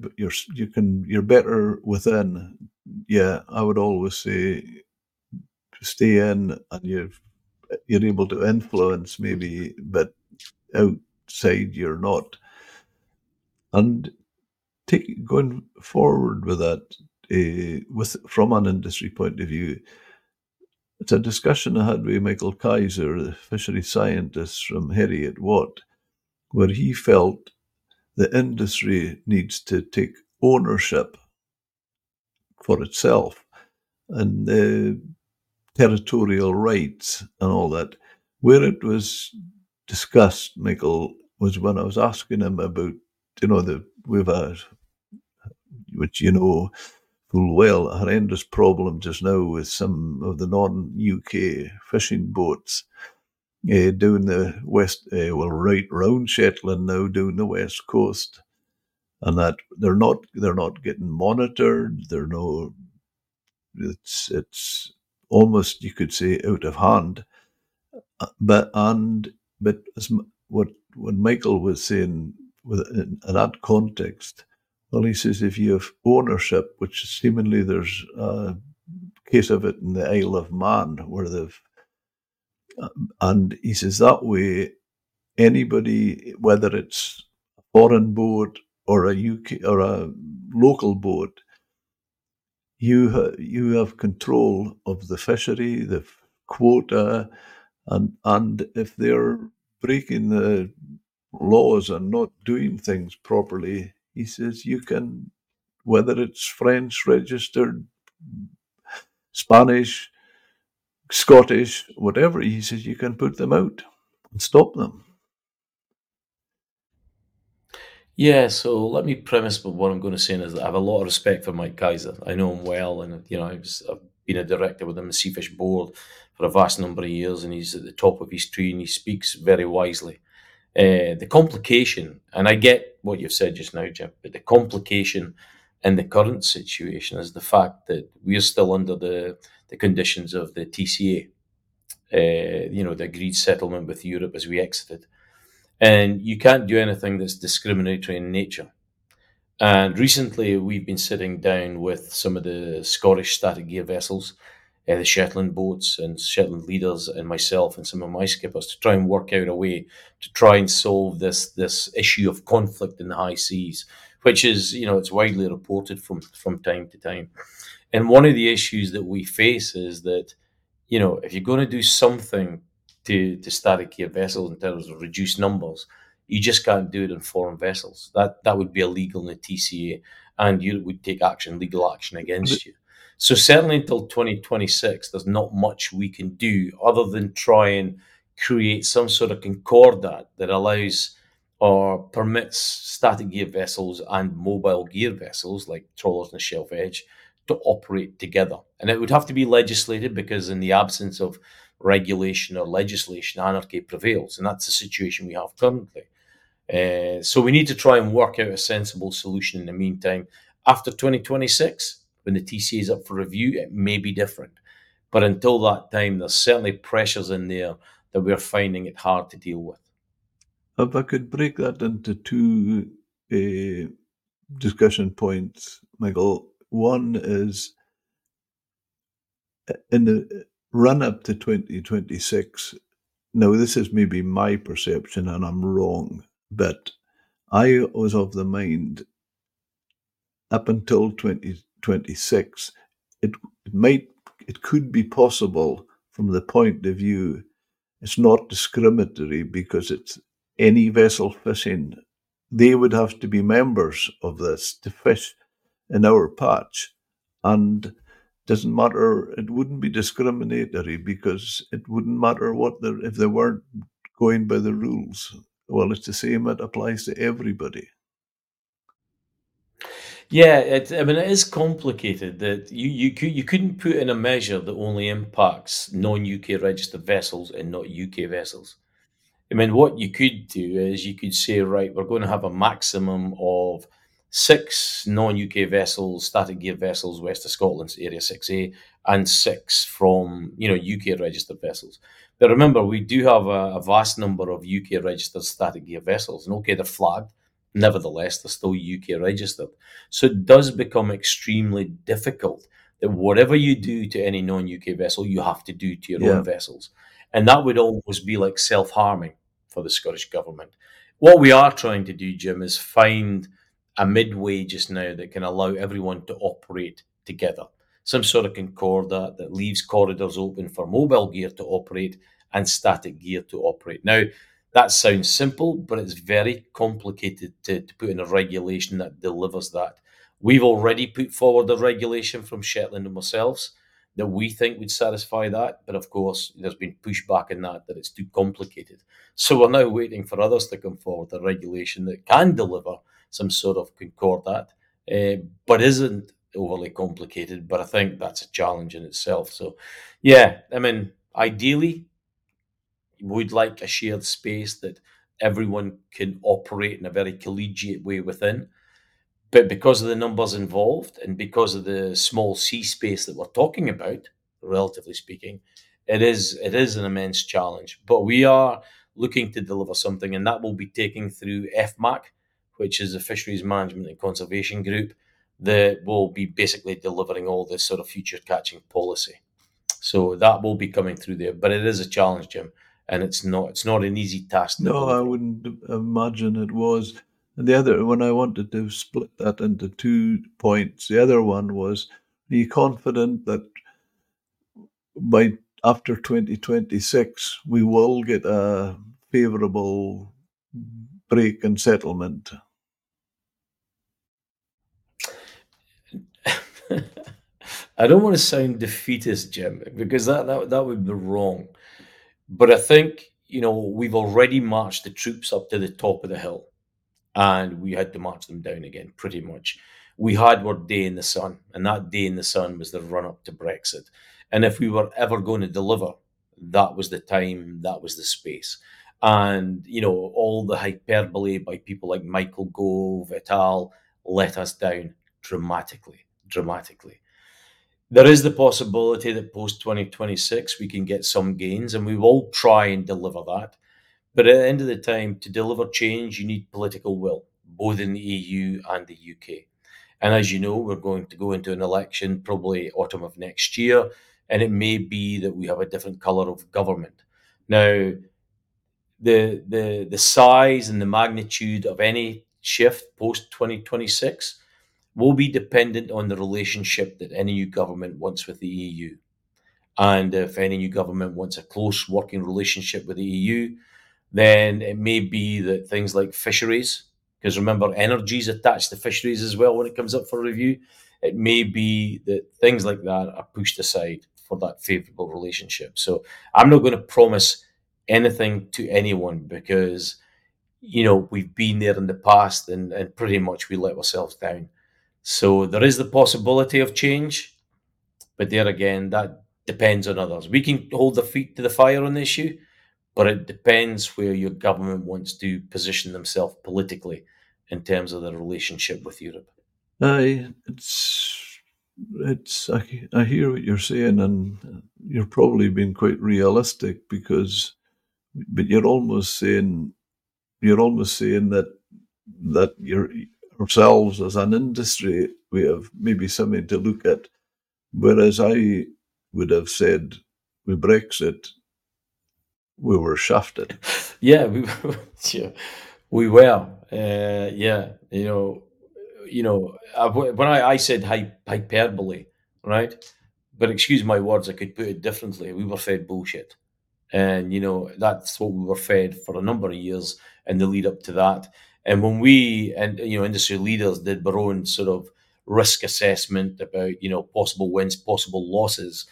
better within. Yeah, I would always say stay in, and you're able to influence maybe, but outside you're not. And going forward with that, from an industry point of view. It's a discussion I had with Michael Kaiser, the fishery scientist from Heriot Watt, where he felt the industry needs to take ownership for itself and territorial rights and all that. Where it was discussed, Michael, was when I was asking him about, full well, a horrendous problem just now with some of the non-UK fishing boats down the west, right round Shetland now, down the west coast, and that they're not getting monitored. They're no, it's almost, you could say, out of hand. But what Michael was saying in that context. Well, he says if you have ownership, which seemingly there's a case of it in the Isle of Man, where and he says that way, anybody, whether it's a foreign boat or a UK or a local boat, you have control of the fishery, the quota, and if they're breaking the laws and not doing things properly. He says you can, whether it's French registered, Spanish, Scottish, whatever, he says you can put them out and stop them. Yeah, so let me premise what I'm going to say is that I have a lot of respect for Mike Kaiser. I know him well, and I've been a director with the Seafish Board for a vast number of years, and he's at the top of his tree, and he speaks very wisely. The complication, and I get what you've said just now, Jim, but the complication in the current situation is the fact that we're still under the conditions of the TCA, the agreed settlement with Europe as we exited. And you can't do anything that's discriminatory in nature. And recently we've been sitting down with some of the Scottish static gear vessels, the Shetland boats and Shetland leaders and myself and some of my skippers to try and work out a way to try and solve this issue of conflict in the high seas, which is, it's widely reported from time to time. And one of the issues that we face is that, if you're going to do something to static gear vessels in terms of reduced numbers, you just can't do it on foreign vessels. That would be illegal in the TCA, and you would take legal action against you. So certainly until 2026, there's not much we can do other than try and create some sort of concordat that allows or permits static gear vessels and mobile gear vessels like trawlers and shelf edge to operate together. And it would have to be legislated because in the absence of regulation or legislation, anarchy prevails. And that's the situation we have currently. So we need to try and work out a sensible solution in the meantime. After 2026... when the TCA is up for review, it may be different. But until that time, there's certainly pressures in there that we're finding it hard to deal with. If I could break that into two discussion points, Michael. One is in the run-up to 2026, now this is maybe my perception and I'm wrong, but I was of the mind up until 2026, it could be possible from the point of view, it's not discriminatory because it's any vessel fishing. They would have to be members of this to fish in our patch, and doesn't matter. It wouldn't be discriminatory because it wouldn't matter if they weren't going by the rules. Well, it's the same. It applies to everybody. Yeah, it is complicated that you couldn't put in a measure that only impacts non-UK registered vessels and not UK vessels. I mean, what you could do is you could say, right, we're going to have a maximum of 6 non-UK vessels, static gear vessels, west of Scotland's Area 6A, and 6 from UK registered vessels. But remember, we do have a vast number of UK-registered static gear vessels, and okay, they're flagged. Nevertheless, they're still UK-registered. So it does become extremely difficult that whatever you do to any non-UK vessel, you have to do to your own vessels. And that would almost be like self-harming for the Scottish Government. What we are trying to do, Jim, is find a midway just now that can allow everyone to operate together. Some sort of concordat that leaves corridors open for mobile gear to operate and static gear to operate. Now, that sounds simple, but it's very complicated to put in a regulation that delivers that. We've already put forward a regulation from Shetland and ourselves that we think would satisfy that, but of course there's been pushback in that it's too complicated. So we're now waiting for others to come forward with a regulation that can deliver some sort of concordat, but isn't overly complicated. But I think that's a challenge in itself. So yeah, I mean, ideally, we'd like a shared space that everyone can operate in a very collegiate way within. But because of the numbers involved and because of the small sea space that we're talking about, relatively speaking, it is an immense challenge. But we are looking to deliver something, and that will be taken through FMAC, which is the Fisheries Management and Conservation Group, that will be basically delivering all this sort of future catching policy. So that will be coming through there. But it is a challenge, Jim, and it's not an easy task. No, I wouldn't imagine it was. And the other one, I wanted to split that into 2 points. The other one was, are you confident that by after 2026, we will get a favourable break in settlement? I don't want to sound defeatist, Jim, because that would be wrong. But I think, we've already marched the troops up to the top of the hill, and we had to march them down again, pretty much. We had our day in the sun, and that day in the sun was the run-up to Brexit. And if we were ever going to deliver, that was the time, that was the space. And, all the hyperbole by people like Michael Gove et al. Let us down dramatically. There is the possibility that post-2026 we can get some gains, and we will try and deliver that. But at the end of the time, to deliver change, you need political will, both in the EU and the UK. And as you know, we're going to go into an election probably autumn of next year, and it may be that we have a different colour of government. Now, the size and the magnitude of any shift post-2026 will be dependent on the relationship that any new government wants with the EU. And if any new government wants a close working relationship with the EU, then it may be that things like fisheries, because remember, energy is attached to fisheries as well when it comes up for review. It may be that things like that are pushed aside for that favourable relationship. So I'm not going to promise anything to anyone because, we've been there in the past and pretty much we let ourselves down. So there is the possibility of change, but there again, that depends on others. We can hold the feet to the fire on the issue, but it depends where your government wants to position themselves politically in terms of their relationship with Europe. I hear what you're saying, and you're probably being quite realistic but you're almost saying that you're ourselves as an industry, we have maybe something to look at. Whereas I would have said with Brexit, we were shafted. Yeah, we were. When I said hyperbole, right? But excuse my words, I could put it differently. We were fed bullshit, and that's what we were fed for a number of years in the lead up to that. And when we industry leaders did their own sort of risk assessment about possible wins, possible losses,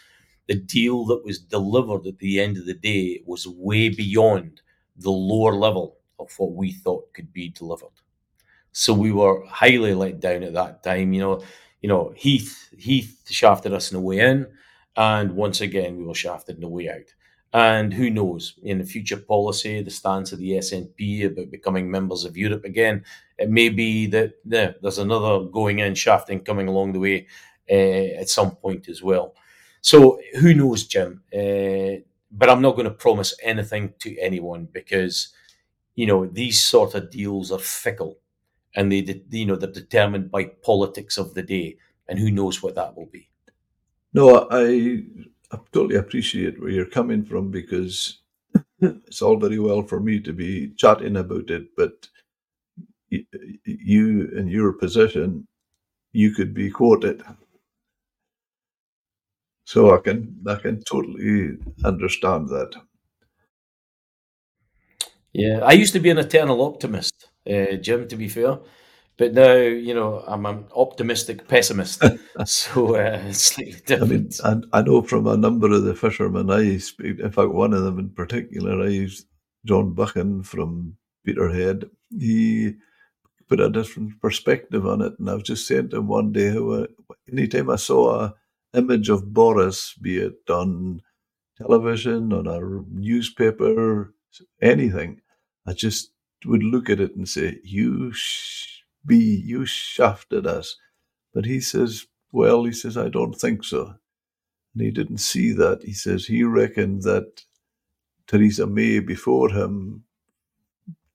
the deal that was delivered at the end of the day was way beyond the lower level of what we thought could be delivered. So we were highly let down at that time. Heath shafted us in the way in, and once again we were shafted in the way out. And who knows, in the future policy, the stance of the SNP about becoming members of Europe again, it may be that there's another going in shafting coming along the way at some point as well. So who knows, Jim? But I'm not going to promise anything to anyone because, you know, these sort of deals are fickle and they, you know, they're determined by politics of the day, and who knows what that will be. No, I totally appreciate where you're coming from, because it's all very well for me to be chatting about it, but you in your position, you could be quoted. So I can totally understand that. Yeah, I used to be an eternal optimist, Jim, to be fair. But now, you know, I'm an optimistic pessimist, so it's slightly different. I mean, I know from a number of the fishermen I speak, in fact, one of them in particular, John Buchan from Peterhead, he put a different perspective on it. And I was just saying to him one day, any time I saw an image of Boris, be it on television, on a newspaper, anything, I just would look at it and say, you shafted us. But he says, I don't think so. And he didn't see that. He says he reckoned that Theresa May before him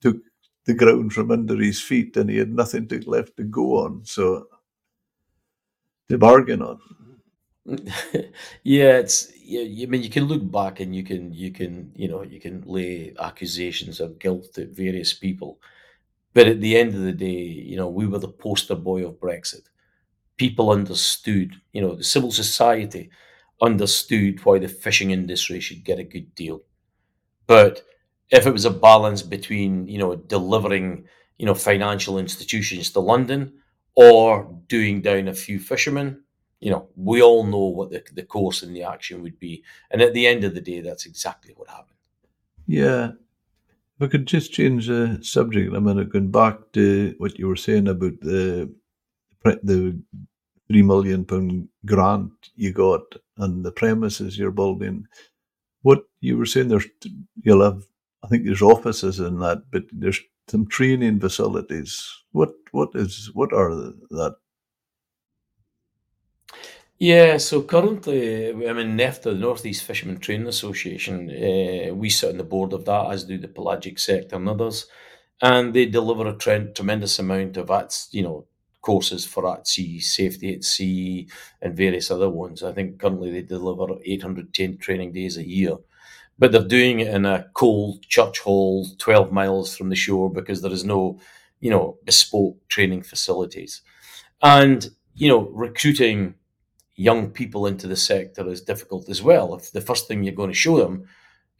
took the ground from under his feet and he had nothing left to go on. So to bargain on. Yeah, it's. I mean, you can look back and you can lay accusations of guilt at various people. But at the end of the day, you know, we were the poster boy of Brexit. People understood, you know, the civil society understood why the fishing industry should get a good deal. But if it was a balance between, you know, delivering, you know, financial institutions to London or doing down a few fishermen, you know, we all know what the course and the action would be. And at the end of the day, that's exactly what happened. Yeah. If I could just change the subject a minute, going back to what you were saying about the £3 million grant you got and the premises you're building. What you were saying, I think there's offices in that, but there's some training facilities. What are that? Yeah, so currently, I'm in NEFTA, the North East Fishermen Training Association. We sit on the board of that, as do the pelagic sector and others. And they deliver a tremendous amount of courses for at sea, safety at sea, and various other ones. I think currently they deliver 810 training days a year. But they're doing it in a cold church hall 12 miles from the shore because there is no, you know, bespoke training facilities. And, you know, recruiting young people into the sector is difficult as well. If the first thing you're going to show them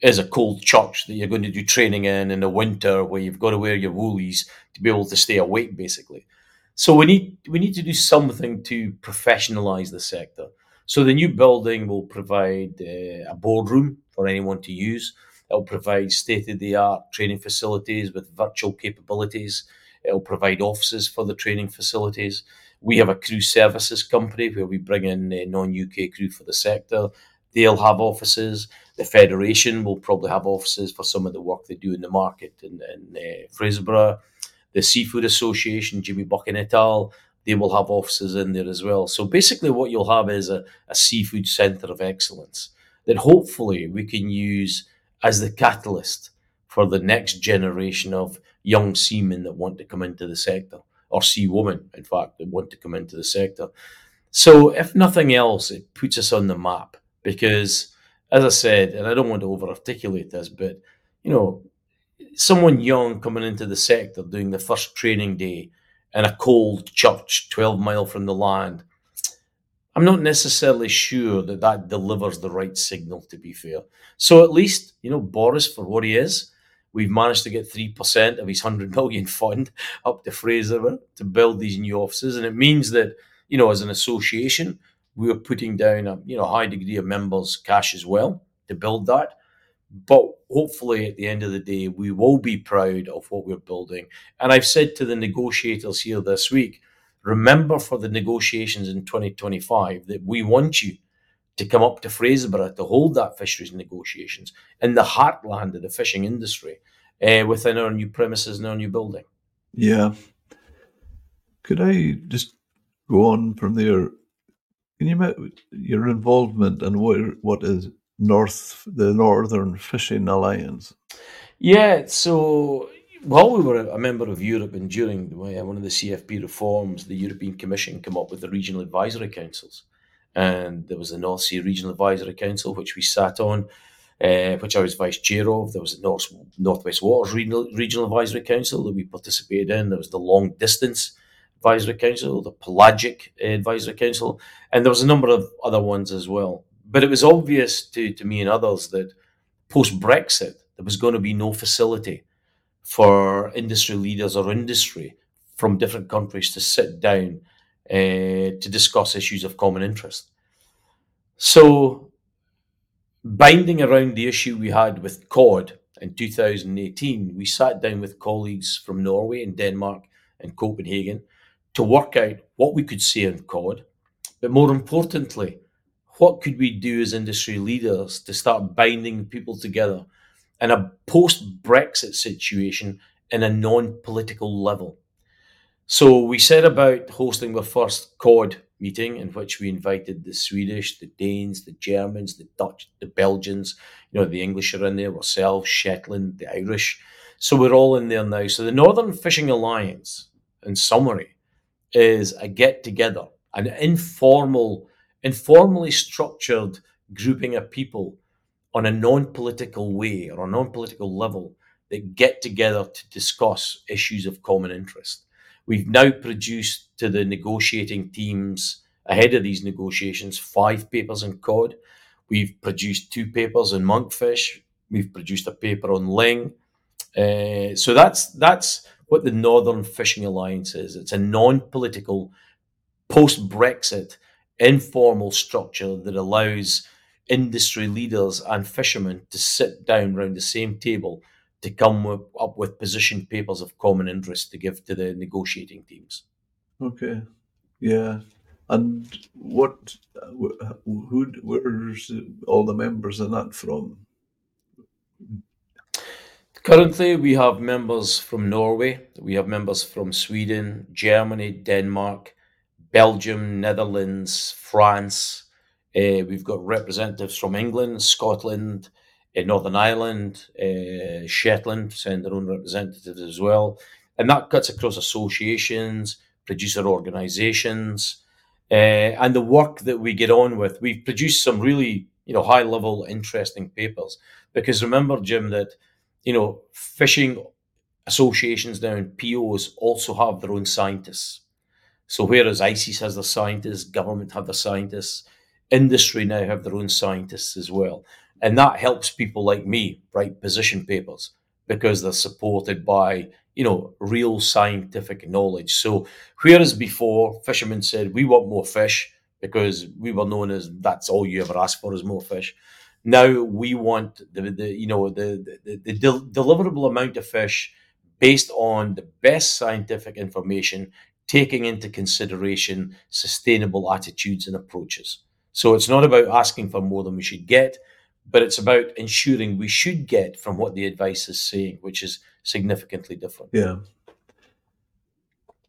is a cold church that you're going to do training in the winter where you've got to wear your woolies to be able to stay awake, basically. So we need to do something to professionalize the sector. So the new building will provide a boardroom for anyone to use. It'll provide state-of-the-art training facilities with virtual capabilities. It'll provide offices for the training facilities. We have a crew services company where we bring in non-UK crew for the sector. They'll have offices. The Federation will probably have offices for some of the work they do in the market in Fraserburgh. The Seafood Association, Jimmy Buchan et al., they will have offices in there as well. So basically what you'll have is a seafood centre of excellence that hopefully we can use as the catalyst for the next generation of young seamen that want to come into the sector. Or sea women, in fact, that want to come into the sector. So if nothing else, it puts us on the map because, as I said, and I don't want to over-articulate this, but, you know, someone young coming into the sector doing the first training day in a cold church 12 mile from the land, I'm not necessarily sure that that delivers the right signal, to be fair. So at least, you know, Boris, for what he is, we've managed to get 3% of his £100 million fund up to Fraserburgh to build these new offices. And it means that, you know, as an association, we are putting down a, you know, high degree of members' cash as well to build that. But hopefully at the end of the day, we will be proud of what we're building. And I've said to the negotiators here this week, remember for the negotiations in 2025 that we want you to come up to Fraserburgh to hold that fisheries negotiations in the heartland of the fishing industry within our new premises and our new building. Yeah. Could I just go on from there? Can you your involvement and what is the Northern Fishing Alliance? Yeah, so while we were a member of Europe and during one of the CFP reforms, the European Commission came up with the regional advisory councils. And there was the North Sea Regional Advisory Council, which we sat on, which I was vice chair of. There was the Northwest Waters Regional Advisory Council that we participated in. There was the Long Distance Advisory Council, the Pelagic Advisory Council, and there was a number of other ones as well. But it was obvious to me and others that post-Brexit, there was going to be no facility for industry leaders or industry from different countries to sit down to discuss issues of common interest. So binding around the issue we had with cod in 2018, we sat down with colleagues from Norway and Denmark and Copenhagen to work out what we could say on cod, but more importantly, what could we do as industry leaders to start binding people together in a post-Brexit situation in a non-political level. So we set about hosting the first COD meeting in which we invited the Swedish, the Danes, the Germans, the Dutch, the Belgians, the English are in there, ourselves, Shetland, the Irish. So we're all in there now. So the Northern Fishing Alliance, in summary, is a get-together, an informally structured grouping of people on a non-political way or a non-political level that get together to discuss issues of common interest. We've now produced to the negotiating teams ahead of these negotiations 5 papers on cod. We've produced 2 papers on monkfish. We've produced a paper on ling. So that's what the Northern Fishing Alliance is. It's a non-political, post-Brexit, informal structure that allows industry leaders and fishermen to sit down round the same table to come up with position papers of common interest to give to the negotiating teams. Okay, yeah. And where's all the members in that from? Currently, we have members from Norway, we have members from Sweden, Germany, Denmark, Belgium, Netherlands, France. We've got representatives from England, Scotland, Northern Ireland, Shetland send their own representatives as well. And that cuts across associations, producer organisations, and the work that we get on with. We've produced some really high-level, interesting papers. Because remember, Jim, that fishing associations now and POs also have their own scientists. So whereas ICES has their scientists, government have their scientists, industry now have their own scientists as well. And that helps people like me write position papers because they're supported by, real scientific knowledge. So whereas before fishermen said, we want more fish because we were known as that's all you ever asked for is more fish. Now we want the deliverable amount of fish based on the best scientific information, taking into consideration sustainable attitudes and approaches. So it's not about asking for more than we should get, but it's about ensuring we should get from what the advice is saying, which is significantly different. Yeah.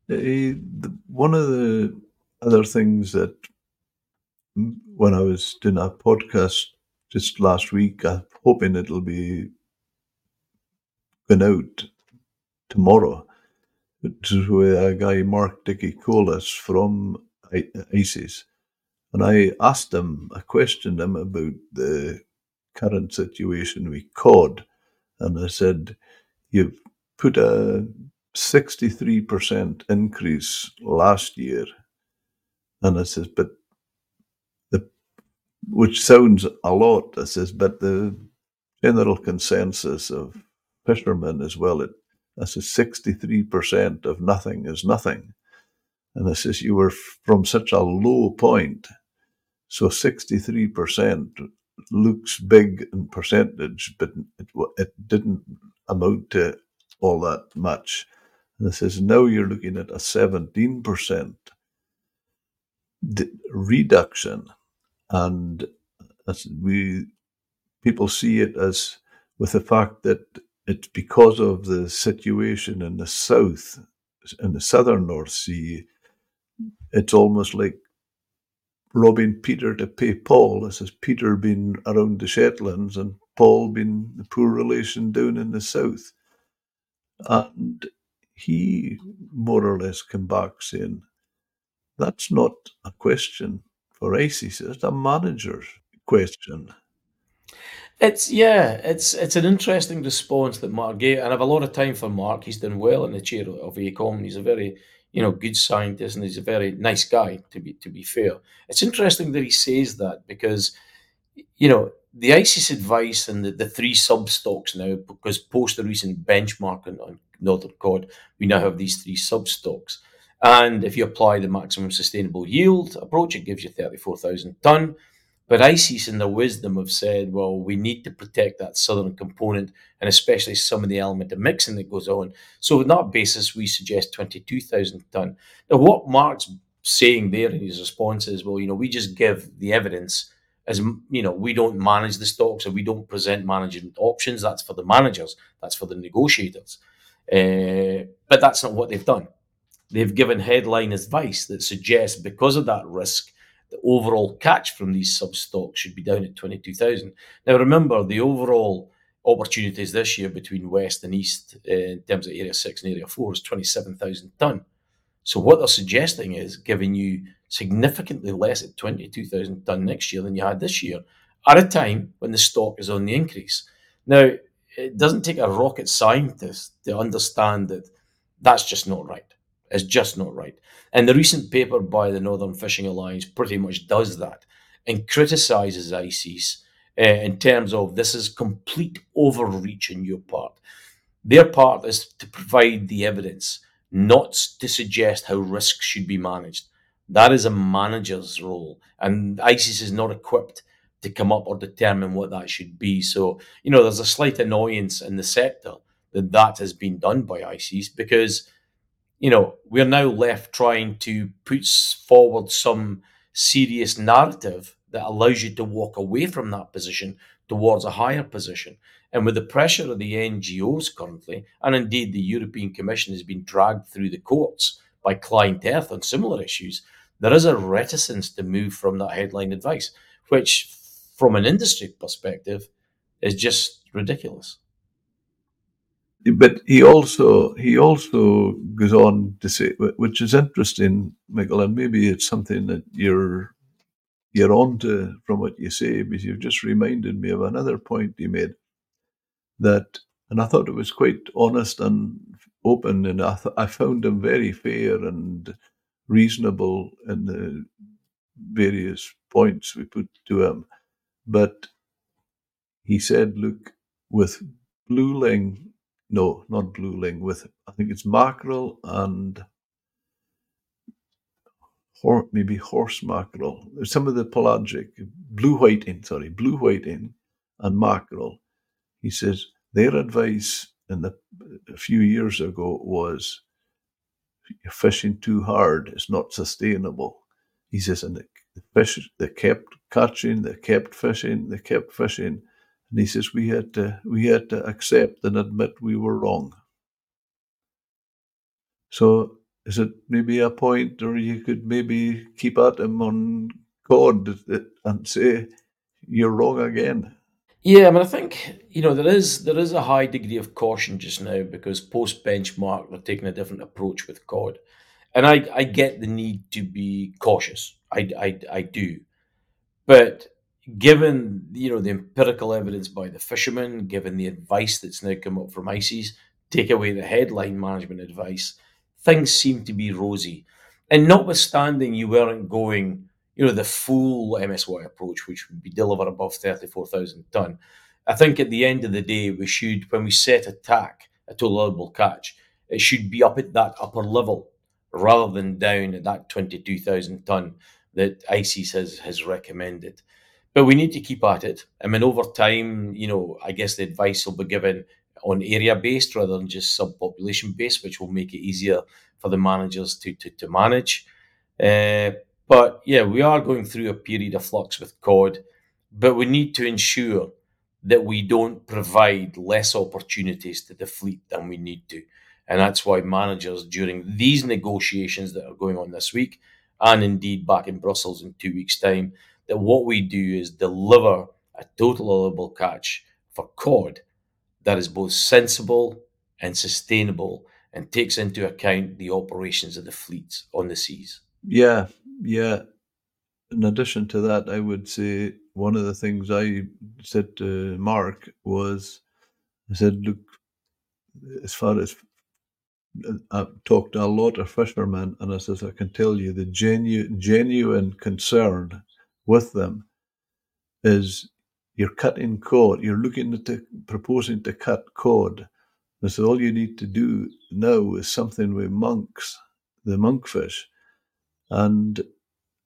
One of the other things that when I was doing a podcast just last week, I'm hoping it'll be going out tomorrow, which is with a guy, Mark Dickey Collas from ISIS. And I asked him, I questioned him about the current situation with cod. And I said, you've put a 63% increase last year. And I says, but which sounds a lot. I says, but the general consensus of fishermen as well, I says, 63% of nothing is nothing. And I says, you were from such a low point. So 63% looks big in percentage, but it didn't amount to all that much. And I says, now you're looking at a 17% reduction. And people see it as with the fact that it's because of the situation in the south, in the southern North Sea, it's almost like robbing Peter to pay Paul. This is Peter being around the Shetlands and Paul being the poor relation down in the south. And he more or less came back saying, that's not a question for ICES, it's a manager's question. It's an interesting response that Mark gave, and I have a lot of time for Mark. He's done well in the chair of ACOM, and he's a very, good scientist, and he's a very nice guy, to be fair. It's interesting that he says that because, the ICES advice and the three sub-stocks now, because post the recent benchmarking on Northern Cod, we now have these three sub-stocks. And if you apply the maximum sustainable yield approach, it gives you 34,000 tonne. But ICES, in their wisdom, have said, well, we need to protect that southern component and especially some of the element of mixing that goes on. So on that basis, we suggest 22,000 tonne. Now, what Mark's saying there in his response is, well, we just give the evidence as, we don't manage the stocks and we don't present management options. That's for the managers. That's for the negotiators. But that's not what they've done. They've given headline advice that suggests because of that risk, the overall catch from these sub-stocks should be down at 22,000. Now, remember, the overall opportunities this year between West and East in terms of Area 6 and Area 4 is 27,000 tonne. So what they're suggesting is giving you significantly less at 22,000 tonne next year than you had this year at a time when the stock is on the increase. Now, it doesn't take a rocket scientist to understand that that's just not right. It's just not right. And the recent paper by the Northern Fishing Alliance pretty much does that and criticises ICES in terms of this is complete overreach on your part. Their part is to provide the evidence, not to suggest how risks should be managed. That is a manager's role, and ICES is not equipped to come up or determine what that should be. So, there's a slight annoyance in the sector that has been done by ICES because we're now left trying to put forward some serious narrative that allows you to walk away from that position towards a higher position. And with the pressure of the NGOs currently, and indeed the European Commission has been dragged through the courts by client earth on similar issues, there is a reticence to move from that headline advice, which from an industry perspective is just ridiculous. But he also goes on to say, which is interesting, Michael, and maybe it's something that you're on to from what you say, because you've just reminded me of another point he made that, and I thought it was quite honest and open, and I found him very fair and reasonable in the various points we put to him. But he said, look, with I think it's mackerel and maybe horse mackerel. Some of the pelagic, blue whiting and mackerel. He says their advice a few years ago was you're fishing too hard, it's not sustainable. He says, and the fish, they kept catching, they kept fishing. And he says we had to accept and admit we were wrong. So is it maybe a point, or you could maybe keep at him on cod and say you're wrong again? Yeah, I think there is a high degree of caution just now because post benchmark they're taking a different approach with cod, and I get the need to be cautious. I do, but given, the empirical evidence by the fishermen, given the advice that's now come up from ICES, take away the headline management advice, things seem to be rosy. And notwithstanding you weren't going, the full MSY approach, which would be deliver above 34,000 tonne, I think at the end of the day, we should, when we set a TAC, a total allowable catch, it should be up at that upper level rather than down at that 22,000 tonne that ICES has recommended. But we need to keep at it. Over time, I guess the advice will be given on area-based rather than just subpopulation-based, which will make it easier for the managers to manage. But we are going through a period of flux with cod, but we need to ensure that we don't provide less opportunities to the fleet than we need to. And that's why managers during these negotiations that are going on this week and indeed back in Brussels in 2 weeks' time, that what we do is deliver a total allowable catch for cod that is both sensible and sustainable and takes into account the operations of the fleets on the seas. Yeah, yeah. In addition to that, I would say one of the things I said to Mark was, I said, look, as far as I've talked to a lot of fishermen, and I says, I can tell you the genuine concern with them is you're cutting cod, you're looking at proposing to cut cod. And so all you need to do now is something with monks, the monkfish. And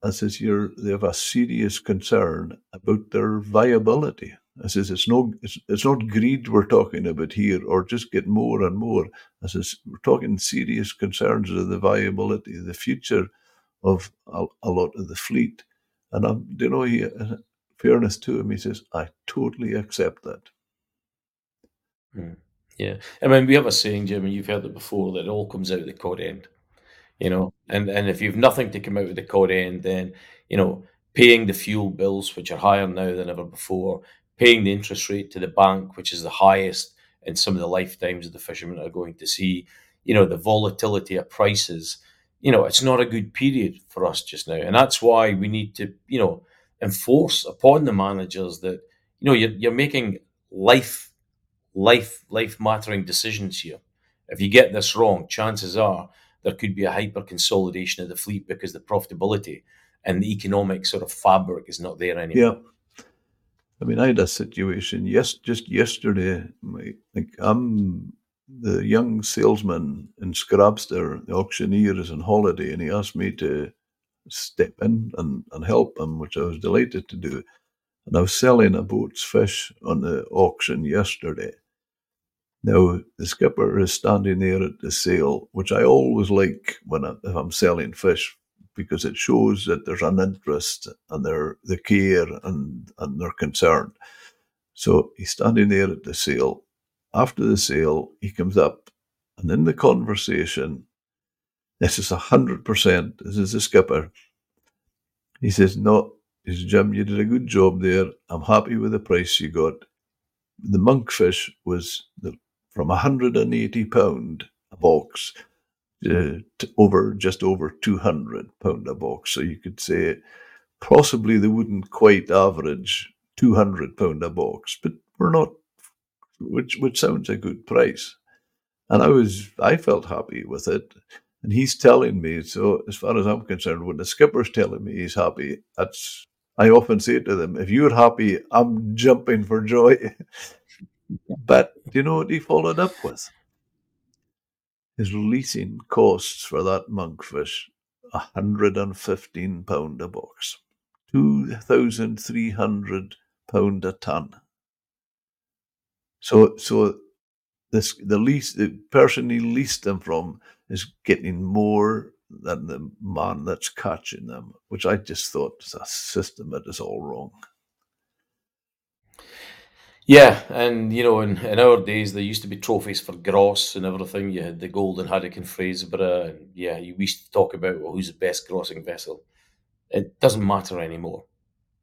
I says, they have a serious concern about their viability. I says, it's not greed we're talking about here, or just get more and more. I says, we're talking serious concerns of the viability, the future of a lot of the fleet. And he, in fairness to him, he says, I totally accept that. Yeah. I mean, we have a saying, Jim, and you've heard it before, that it all comes out at the cod end. And if you've nothing to come out of the cod end, then, paying the fuel bills, which are higher now than ever before, paying the interest rate to the bank, which is the highest in some of the lifetimes of the fishermen are going to see, the volatility of prices, it's not a good period for us just now. And that's why we need to, enforce upon the managers that, you're making life mattering decisions here. If you get this wrong, chances are there could be a hyper consolidation of the fleet because the profitability and the economic sort of fabric is not there anymore. Yeah. I mean, I had a situation just yesterday. I'm the young salesman in Scrabster, the auctioneer is on holiday, and he asked me to step in and help him, which I was delighted to do. And I was selling a boat's fish on the auction yesterday. Now, the skipper is standing there at the sale, which I always like if I'm selling fish, because it shows that there's an interest and the care and they're concerned. So he's standing there at the sale. After the sale, he comes up, and in the conversation, this is 100%, this is the skipper. He says, no, he says, Jim, you did a good job there. I'm happy with the price you got. The monkfish was from £180 a box to just over £200 a box. So you could say possibly they wouldn't quite average £200 a box, but we're not, which sounds a good price. And I felt happy with it. And he's telling me, so as far as I'm concerned, when the skipper's telling me he's happy, I often say to them, if you're happy, I'm jumping for joy. But do you know what he followed up with? His leasing costs for that monkfish, £115 a box, £2,300 a ton. So this, the person he leased them from is getting more than the man that's catching them, which I just thought is a system that is all wrong. Yeah, and in our days there used to be trophies for gross and everything. You had the golden haddock in Fraserburgh, but you used to talk about who's the best grossing vessel. It doesn't matter anymore,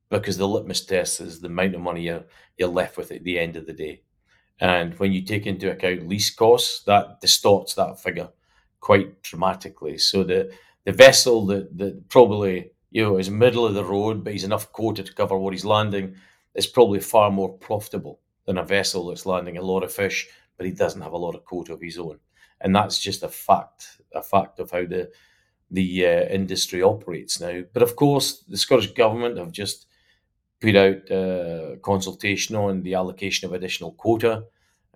because the litmus test is the amount of money you're left with at the end of the day. And when you take into account lease costs, that distorts that figure quite dramatically. So the vessel that probably is middle of the road, but he's enough quota to cover what he's landing, is probably far more profitable than a vessel that's landing a lot of fish, but he doesn't have a lot of quota of his own. And that's just a fact of how the industry operates now. But of course, the Scottish Government have just put out a consultation on the allocation of additional quota.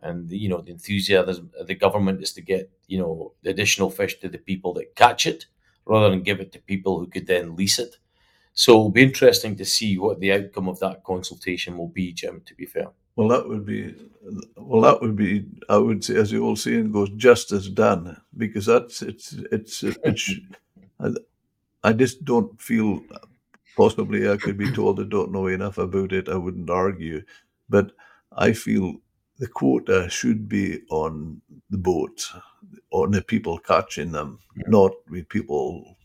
And, the enthusiasm of the government is to get, the additional fish to the people that catch it rather than give it to people who could then lease it. So it'll be interesting to see what the outcome of that consultation will be, Jim, to be fair. Well, that would be, I would say, as the old saying goes, justice done, because I just don't feel possibly I could be told I don't know enough about it. I wouldn't argue, but I feel the quota should be on the boat, on the people catching them, not with people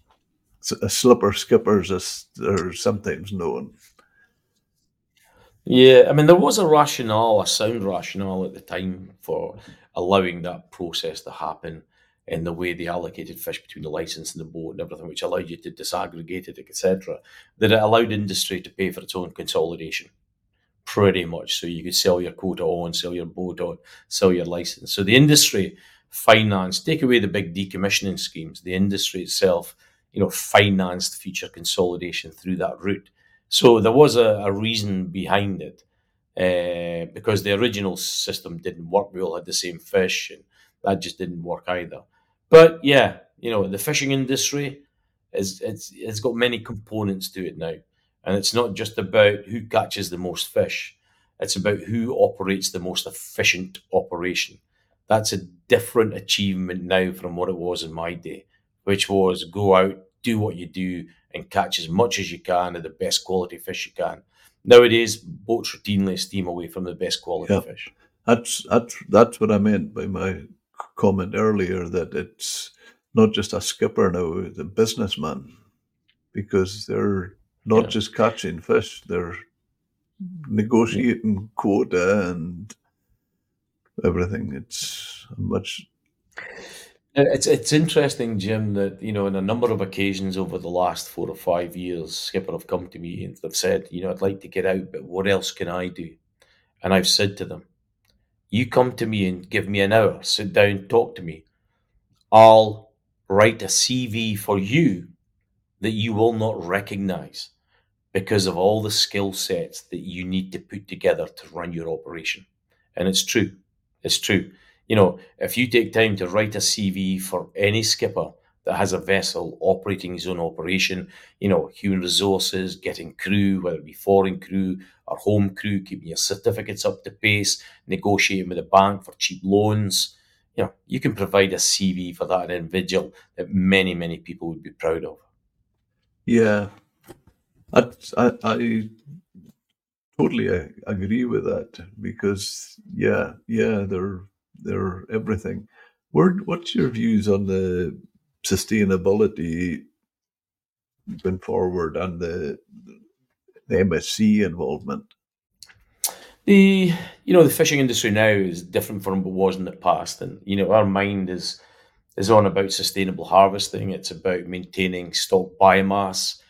slipper skippers as they're sometimes known. Yeah, I mean, there was a rationale, a sound rationale at the time for allowing that process to happen in the way they allocated fish between the licence and the boat and everything, which allowed you to disaggregate it, etc., that it allowed industry to pay for its own consolidation, pretty much. So you could sell your quota on, sell your boat on, sell your licence. So the industry financed, take away the big decommissioning schemes, the industry itself, you know, financed future consolidation through that route. So there was a reason behind it, because the original system didn't work. We all had the same fish, and that just didn't work either. But yeah, you know, the fishing industry is it's got many components to it now, and it's not just about who catches the most fish. It's about who operates the most efficient operation. That's a different achievement now from what it was in my day, which was go out, do what you do, and catch as much as you can of the best quality fish you can. Nowadays, boats routinely steam away from the best quality fish. That's what I meant by my comment earlier, that it's not just a skipper now, it's a businessman, because they're not just catching fish, they're negotiating quota and everything. It's much... It's interesting, Jim, that, you know, on a number of occasions over the last 4 or 5 years, skipper have come to me and they've said, you know, I'd like to get out, but what else can I do? And I've said to them, you come to me and give me an hour, sit down, talk to me. I'll write a CV for you that you will not recognize because of all the skill sets that you need to put together to run your operation. And it's true. It's true. You know, if you take time to write a CV for any skipper that has a vessel operating his own operation, you know, human resources, getting crew, whether it be foreign crew or home crew, keeping your certificates up to pace, negotiating with a bank for cheap loans, you know, you can provide a CV for that individual that many, many people would be proud of. Yeah, I totally agree with that because, they're everything. What's your views on the sustainability going forward and the MSC involvement? The fishing industry now is different from what it was in the past, and you know, our mind is on about sustainable harvesting. It's about maintaining stock biomass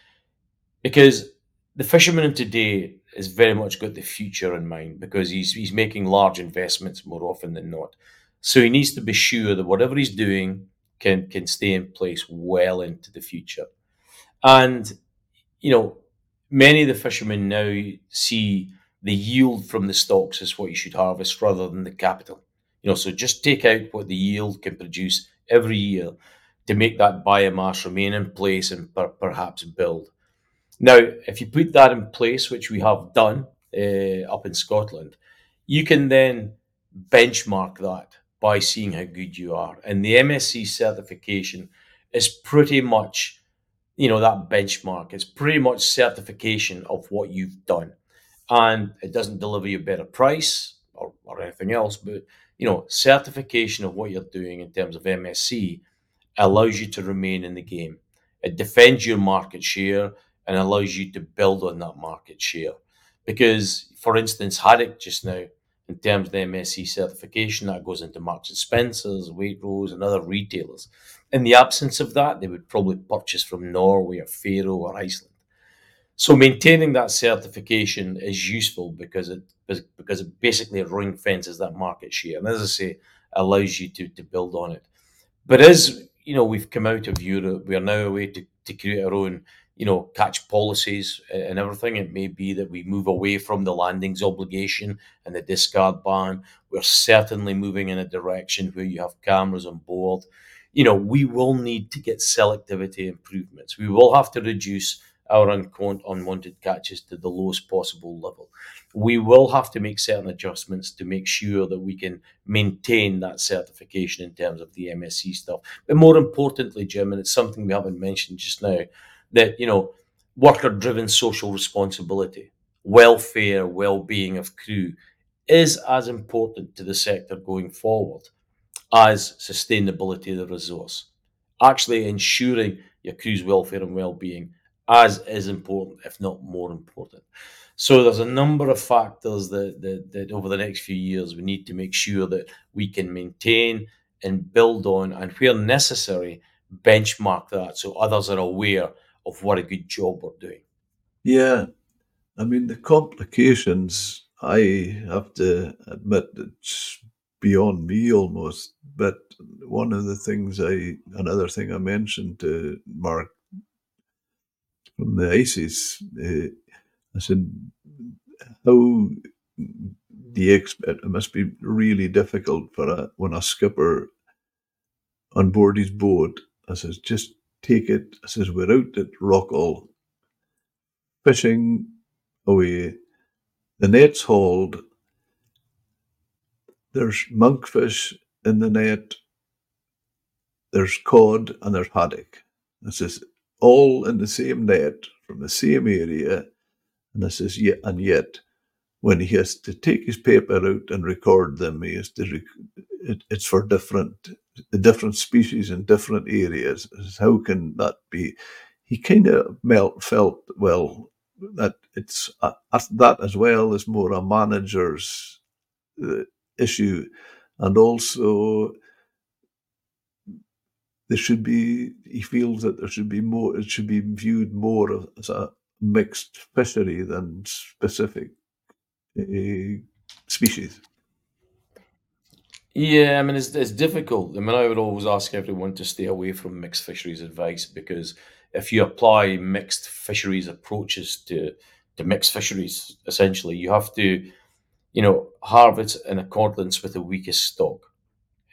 because the fisherman of today has very much got the future in mind because he's making large investments more often than not. So he needs to be sure that whatever he's doing can stay in place well into the future. And, you know, many of the fishermen now see the yield from the stocks as what you should harvest rather than the capital. You know, so just take out what the yield can produce every year to make that biomass remain in place and perhaps build. Now, if you put that in place, which we have done up in Scotland, you can then benchmark that by seeing how good you are. And the MSC certification is pretty much, you know, that benchmark. It's pretty much certification of what you've done. And it doesn't deliver you a better price or anything else, but, you know, certification of what you're doing in terms of MSC allows you to remain in the game. It defends your market share and allows you to build on that market share. Because, for instance, haddock just now, in terms of the MSC certification, that goes into Marks & Spencer's, Waitrose, and other retailers. In the absence of that, they would probably purchase from Norway or Faroe or Iceland. So maintaining that certification is useful because it basically ring fences that market share. And as I say, allows you to build on it. But as, you know, we've come out of Europe, we are now a way to create our own, you know, catch policies and everything. It may be that we move away from the landings obligation and the discard ban. We're certainly moving in a direction where you have cameras on board. You know, we will need to get selectivity improvements. We will have to reduce our unwanted catches to the lowest possible level. We will have to make certain adjustments to make sure that we can maintain that certification in terms of the MSC stuff. But more importantly, Jim, and it's something we haven't mentioned just now, that, you know, worker-driven social responsibility, welfare, well-being of crew is as important to the sector going forward as sustainability of the resource. Actually ensuring your crew's welfare and well-being, as is important, if not more important. So there's a number of factors that over the next few years we need to make sure that we can maintain and build on, and where necessary, benchmark that so others are aware of what a good job we're doing. Yeah. I mean, the complications, I have to admit, it's beyond me almost. But one of the things another thing I mentioned to Mark from the ICES, I said, how the expert, it must be really difficult when a skipper on board his boat, I says, just take it. I says, we're out at Rockall, fishing away, the net's hauled, there's monkfish in the net, there's cod and there's haddock. I says, all in the same net from the same area. And I says, yeah, and yet when he has to take his paper out and record them, he has to. It's for different species in different areas. How can that be? He kind of felt, well, that it's that as well is more a manager's issue, and also there should be. He feels that there should be more. It should be viewed more as a mixed fishery than specific species. Yeah, I mean, it's difficult. I mean, I would always ask everyone to stay away from mixed fisheries advice, because if you apply mixed fisheries approaches to mixed fisheries, essentially, you have to, harvest in accordance with the weakest stock.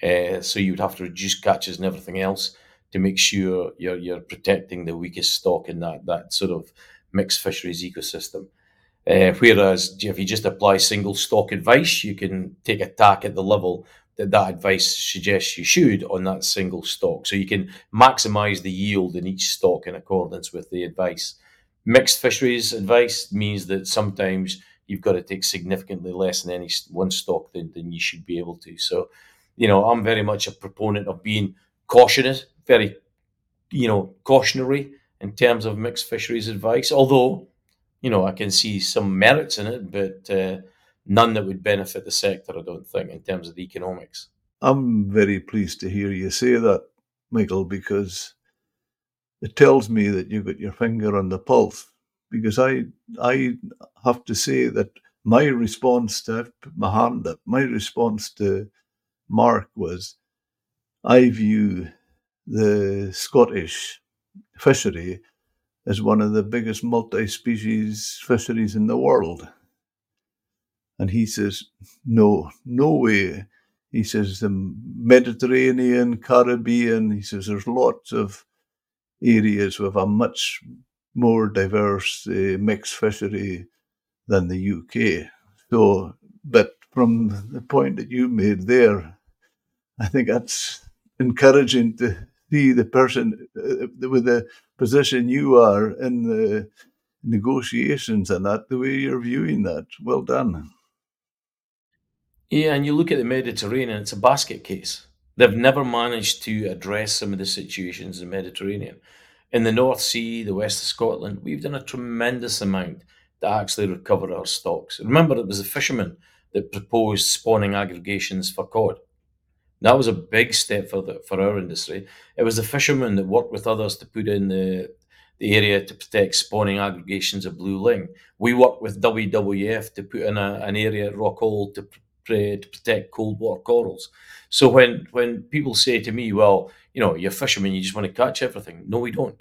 So you would have to reduce catches and everything else to make sure you're protecting the weakest stock in that sort of mixed fisheries ecosystem. Whereas if you just apply single stock advice, you can take a tack at the level that advice suggests you should on that single stock. So you can maximise the yield in each stock in accordance with the advice. Mixed fisheries advice means that sometimes you've got to take significantly less in any one stock than you should be able to. So, I'm very much a proponent of being cautious, very, cautionary in terms of mixed fisheries advice, although I can see some merits in it, but none that would benefit the sector, I don't think, in terms of the economics. I'm very pleased to hear you say that, Michael, because it tells me that you've got your finger on the pulse. Because I have to say that my response to my response to Mark was, I view the Scottish fishery as one of the biggest multi-species fisheries in the world. And he says, no way. He says, the Mediterranean, Caribbean, he says, there's lots of areas with a much more diverse mixed fishery than the UK. So, but from the point that you made there, I think that's encouraging to see the person with the position you are in the negotiations and that, the way you're viewing that. Well done. Yeah, and you look at the Mediterranean, it's a basket case. They've never managed to address some of the situations in the Mediterranean. In the North Sea, the west of Scotland, we've done a tremendous amount to actually recover our stocks. Remember, it was the fishermen that proposed spawning aggregations for cod. That was a big step for our industry. It was the fishermen that worked with others to put in the area to protect spawning aggregations of blue ling. We worked with WWF to put in an area at Rockall to protect cold water corals. So when people say to me, well, you're fishermen, you just want to catch everything. No, we don't.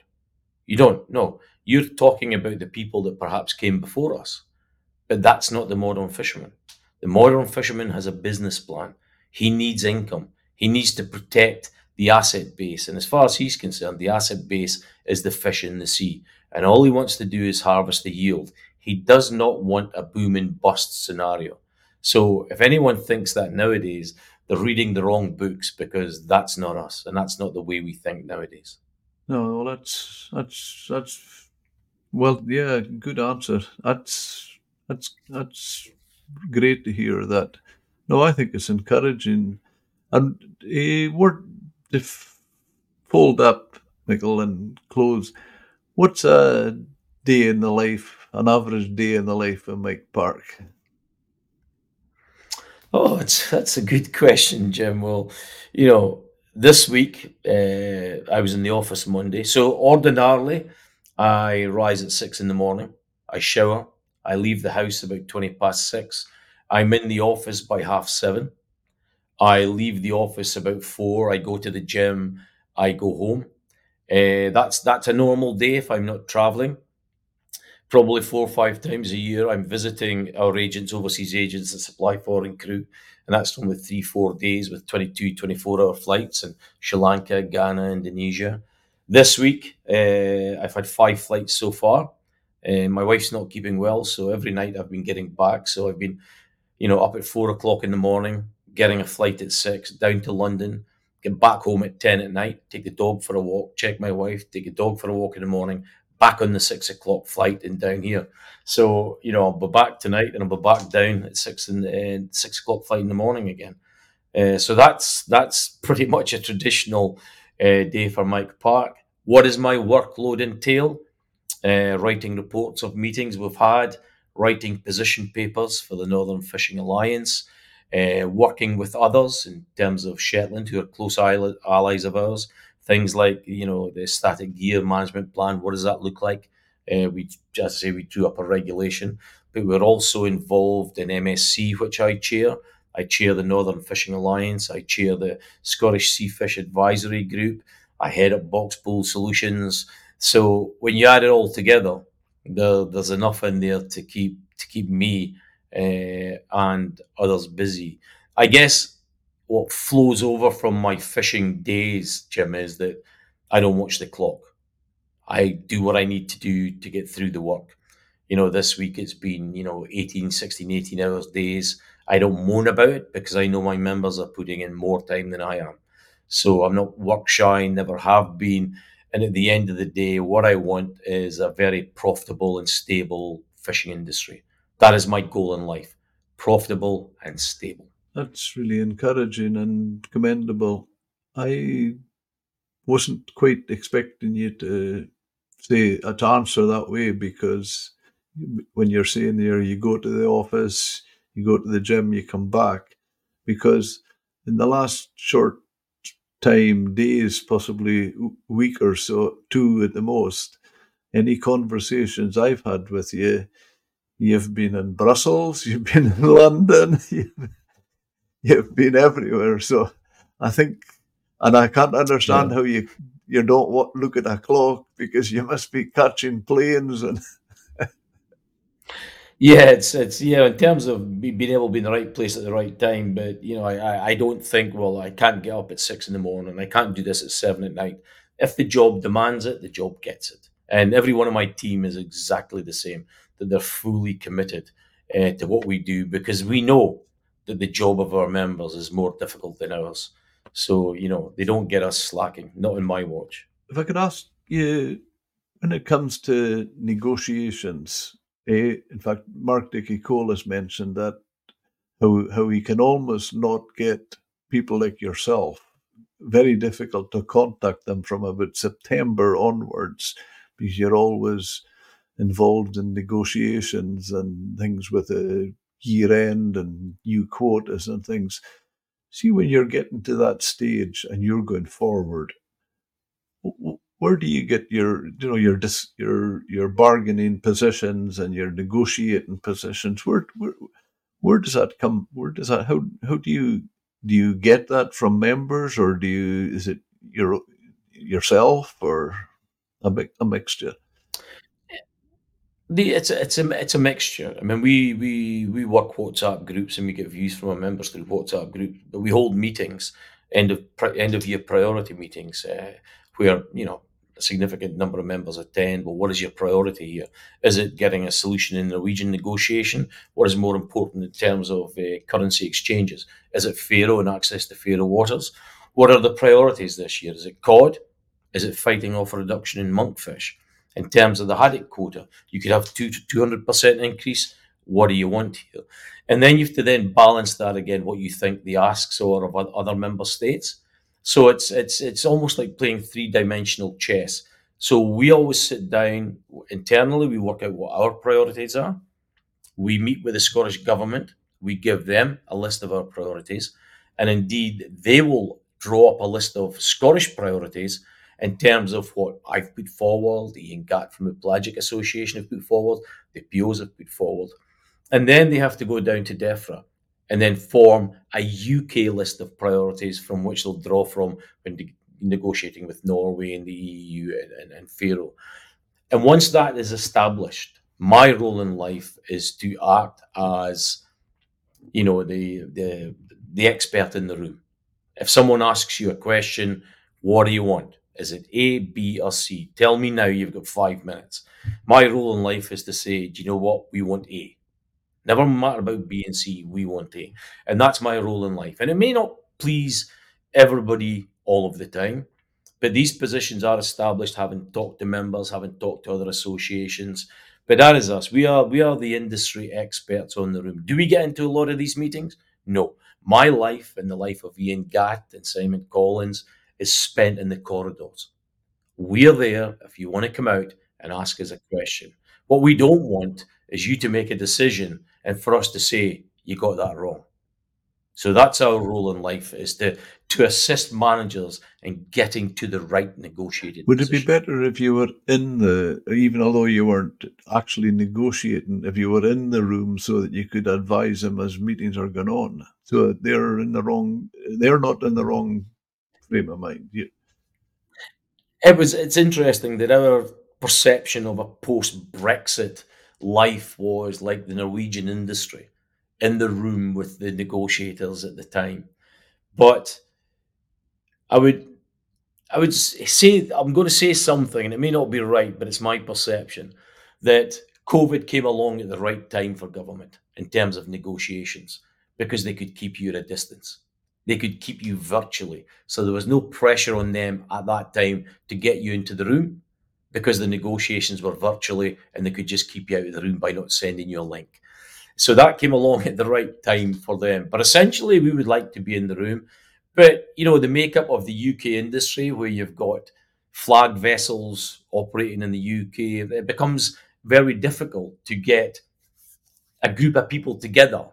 You don't, no. You're talking about the people that perhaps came before us, but that's not the modern fisherman. The modern fisherman has a business plan. He needs income. He needs to protect the asset base. And as far as he's concerned, the asset base is the fish in the sea. And all he wants to do is harvest the yield. He does not want a boom and bust scenario. So if anyone thinks that nowadays, they're reading the wrong books, because that's not us. And that's not the way we think nowadays. No, well, that's well, yeah, good answer. That's great to hear that. No, I think it's encouraging. And we're fold up nickel and clothes. What's a day in the life, an average day in the life of Mike Park? Oh, that's a good question, Jim. Well, you know, this week I was in the office Monday. So ordinarily, I rise at 6 a.m. I shower. I leave the house about 6:20. I'm in the office by 7:30. I leave the office about 4:00. I go to the gym. I go home. That's a normal day if I'm not traveling. Probably 4 or 5 times a year, I'm visiting our agents, overseas agents that supply foreign crew. And that's done with 3-4 days with 24-hour flights in Sri Lanka, Ghana, Indonesia. This week, I've had 5 flights so far. My wife's not keeping well, so every night I've been getting back. So I've been, up at 4:00 a.m, getting a flight at 6, down to London, get back home at 10 p.m, take the dog for a walk, check my wife, take the dog for a walk in the morning, back on the 6:00 flight and down here. So, I'll be back tonight and I'll be back down at 6:00 flight in the morning again. So that's pretty much a traditional day for Mike Park. What does my workload entail? Writing reports of meetings we've had, writing position papers for the Northern Fishing Alliance, working with others in terms of Shetland, who are close allies of ours. Things like, the static gear management plan, what does that look like? We drew up a regulation, but we're also involved in MSC, which I chair. I chair the Northern Fishing Alliance. I chair the Scottish Sea Fish Advisory Group. I head up Box Pool Solutions. So when you add it all together, there's enough in there to keep me and others busy. I guess what flows over from my fishing days, Jim, is that I don't watch the clock. I do what I need to do to get through the work. This week it's been, 16, 18 hours days. I don't moan about it because I know my members are putting in more time than I am. So I'm not work shy, never have been. And at the end of the day, what I want is a very profitable and stable fishing industry. That is my goal in life, profitable and stable. That's really encouraging and commendable. I wasn't quite expecting you to say an answer that way, because when you're saying there, you go to the office, you go to the gym, you come back, because in the last short time, days, possibly week or so, 2 at the most, any conversations I've had with you, you've been in Brussels, you've been in London, You've been everywhere, so I think, and I can't understand how you don't look at a clock, because you must be catching planes and. Yeah, it's in terms of being able to be in the right place at the right time, but I don't think I can't get up at 6 a.m, I can't do this at 7 p.m. If the job demands it, the job gets it, and every one of my team is exactly the same, that they're fully committed to what we do, because we know that the job of our members is more difficult than ours. So, they don't get us slacking, not in my watch. If I could ask you, when it comes to negotiations, in fact, Mark Dickey Collas mentioned that, how he can almost not get people like yourself, very difficult to contact them from about September onwards, because you're always involved in negotiations and things with a year-end and new quotas and things. See, when you're getting to that stage and you're going forward, where do you get your bargaining positions and your negotiating positions? Where does that come? Where does that? How do you get that from members, or is it yourself or a mixture? It's a mixture. I mean, we work WhatsApp groups and we get views from our members through WhatsApp groups. But we hold meetings, end of year priority meetings, where a significant number of members attend. Well, what is your priority here? Is it getting a solution in the Norwegian negotiation? What is more important in terms of currency exchanges? Is it Faroe and access to Faroe waters? What are the priorities this year? Is it cod? Is it fighting off a reduction in monkfish? In terms of the haddock quota, you could have 200% increase. What do you want here? And then you have to balance that again, what you think the asks are of other member states. So it's almost like playing three-dimensional chess. So we always sit down internally, we work out what our priorities are. We meet with the Scottish government, we give them a list of our priorities, and indeed they will draw up a list of Scottish priorities in terms of what I've put forward, the INGAT from the Pelagic Association have put forward, the POs have put forward. And then they have to go down to DEFRA and then form a UK list of priorities from which they'll draw from when negotiating with Norway and the EU and Faroe. And once that is established, my role in life is to act as, you know, the expert in the room. If someone asks you a question, what do you want? Is it A, B, or C? Tell me now, you've got 5 minutes. My role in life is to say, do you know what? We want A. Never matter about B and C, we want A. And that's my role in life. And it may not please everybody all of the time, but these positions are established, having talked to members, having talked to other associations. But that is us. We are the industry experts on the room. Do we get into a lot of these meetings? No. My life and the life of Ian Gatt and Simon Collins is spent in the corridors. We're there if you want to come out and ask us a question. What we don't want is you to make a decision and for us to say, you got that wrong. So that's our role in life, is to assist managers in getting to the right negotiated Would position. It be better if you were in the, even although you weren't actually negotiating, if you were in the room so that you could advise them as meetings are going on? So they're not in the wrong frame of mind. It's interesting that our perception of a post-Brexit life was like the Norwegian industry, in the room with the negotiators at the time. But I would say, I'm going to say something, and it may not be right, but it's my perception, that COVID came along at the right time for government in terms of negotiations, because they could keep you at a distance. They could keep you virtually. So there was no pressure on them at that time to get you into the room, because the negotiations were virtually and they could just keep you out of the room by not sending you a link. So that came along at the right time for them. But essentially, we would like to be in the room. But, you know, the makeup of the UK industry, where you've got flag vessels operating in the UK, it becomes very difficult to get a group of people together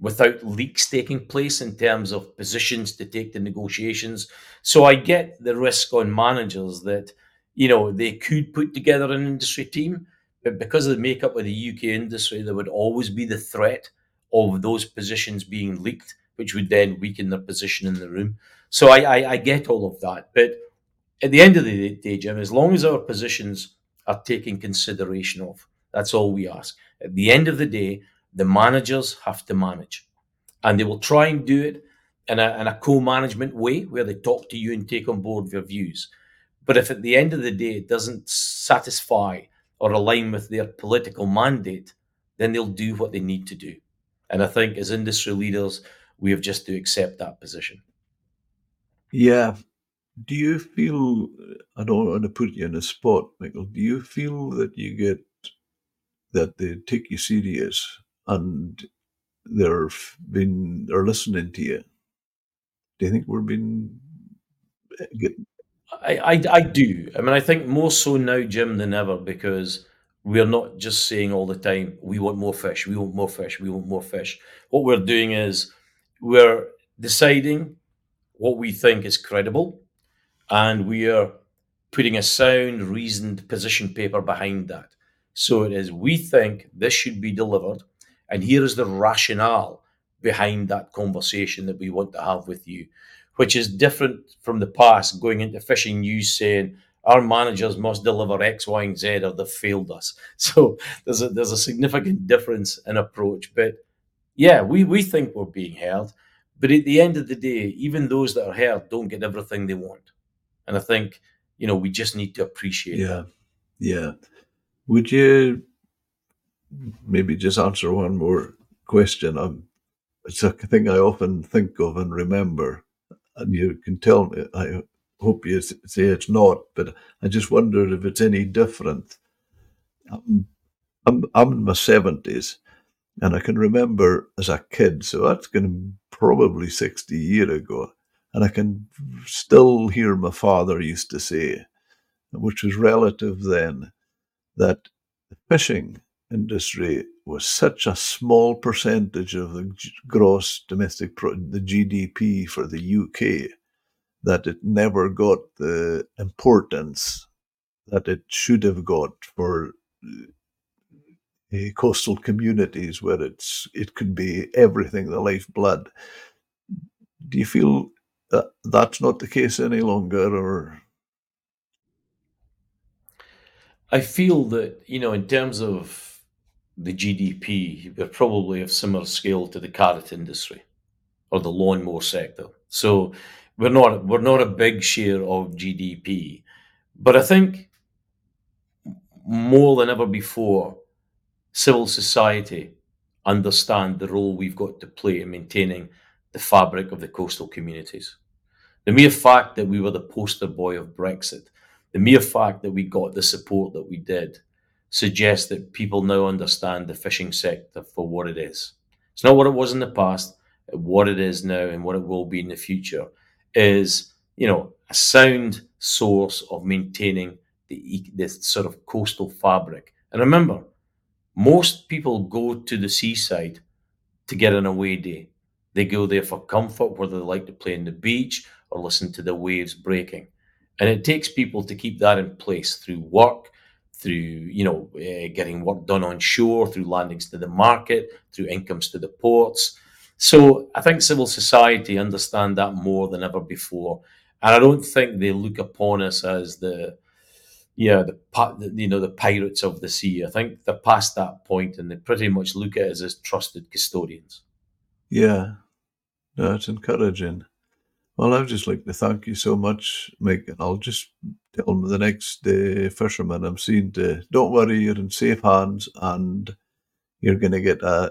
without leaks taking place in terms of positions to take the negotiations. So I get the risk on managers that, you know, they could put together an industry team, but because of the makeup of the UK industry, there would always be the threat of those positions being leaked, which would then weaken their position in the room. So I get all of that. But at the end of the day, Jim, as long as our positions are taken consideration of, that's all we ask. At the end of the day, the managers have to manage. And they will try and do it in a co-management way, where they talk to you and take on board their views. But if at the end of the day it doesn't satisfy or align with their political mandate, then they'll do what they need to do. And I think as industry leaders, we have just to accept that position. Yeah. Do you feel, I don't want to put you in a spot, Michael, do you feel that you get, that they take you serious and they're listening to you? Do you think we're being... I do. I mean, I think more so now, Jim, than ever, because we're not just saying all the time, we want more fish, we want more fish, we want more fish. What we're doing is we're deciding what we think is credible, and we are putting a sound, reasoned position paper behind that. So it is, we think this should be delivered, and here is the rationale behind that conversation that we want to have with you, which is different from the past, going into fishing news saying our managers must deliver X, Y, and Z or they've failed us. So there's a significant difference in approach. But yeah, we think we're being heard. But at the end of the day, even those that are heard don't get everything they want. And I think, you know, we just need to appreciate that. Yeah. Would you maybe just answer one more question? It's a thing I often think of and remember. And you can tell me, I hope you say it's not, but I just wonder if it's any different. I'm in my 70s, and I can remember as a kid, so that's going to be probably 60 years ago, And I can still hear my father used to say, which was relative then, that the fishing industry was such a small percentage of the gross domestic, the GDP for the UK, that it never got the importance that it should have got for coastal communities where it could be everything, the lifeblood. Do you feel that that's not the case any longer, or? I feel that, you know, in terms of the GDP, we're probably of similar scale to the carrot industry or the lawnmower sector. So we're not a big share of GDP. But I think more than ever before, civil society understand the role we've got to play in maintaining the fabric of the coastal communities. The mere fact that we were the poster boy of Brexit, the mere fact that we got the support that we did, suggests that people now understand the fishing sector for what it is. It's not what it was in the past, what it is now and what it will be in the future is, you know, a sound source of maintaining this sort of coastal fabric. And remember, most people go to the seaside to get an away day. They go there for comfort, whether they like to play on the beach or listen to the waves breaking. And it takes people to keep that in place through work, through, you know, getting work done on shore, through landings to the market, through incomes to the ports. So I think civil society understand that more than ever before. And I don't think they look upon us as the pirates of the sea. I think they're past that point and they pretty much look at us as trusted custodians. Yeah, that's encouraging. Well, I'd just like to thank you so much, Mike, and I'll just tell the next fisherman I'm seeing to don't worry, you're in safe hands, and you're going to get an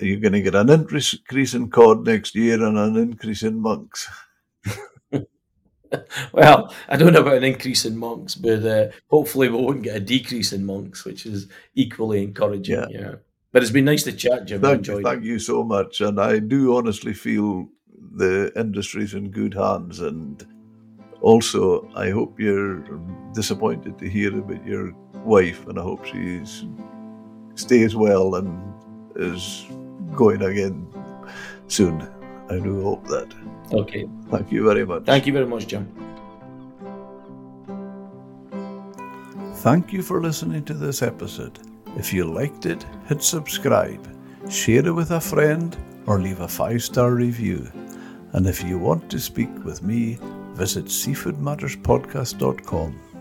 increase in cod next year and an increase in monks. Well, I don't know about an increase in monks, but hopefully we won't get a decrease in monks, which is equally encouraging. Yeah. But it's been nice to chat, Jim. Thank you so much. And I do honestly feel the industry's in good hands. And also, I hope you're disappointed to hear about your wife. And I hope she stays well and is going again soon. I do hope that. Okay. Thank you very much. Thank you very much, Jim. Thank you for listening to this episode. If you liked it, hit subscribe, share it with a friend, or leave a 5-star review. And if you want to speak with me, visit seafoodmatterspodcast.com.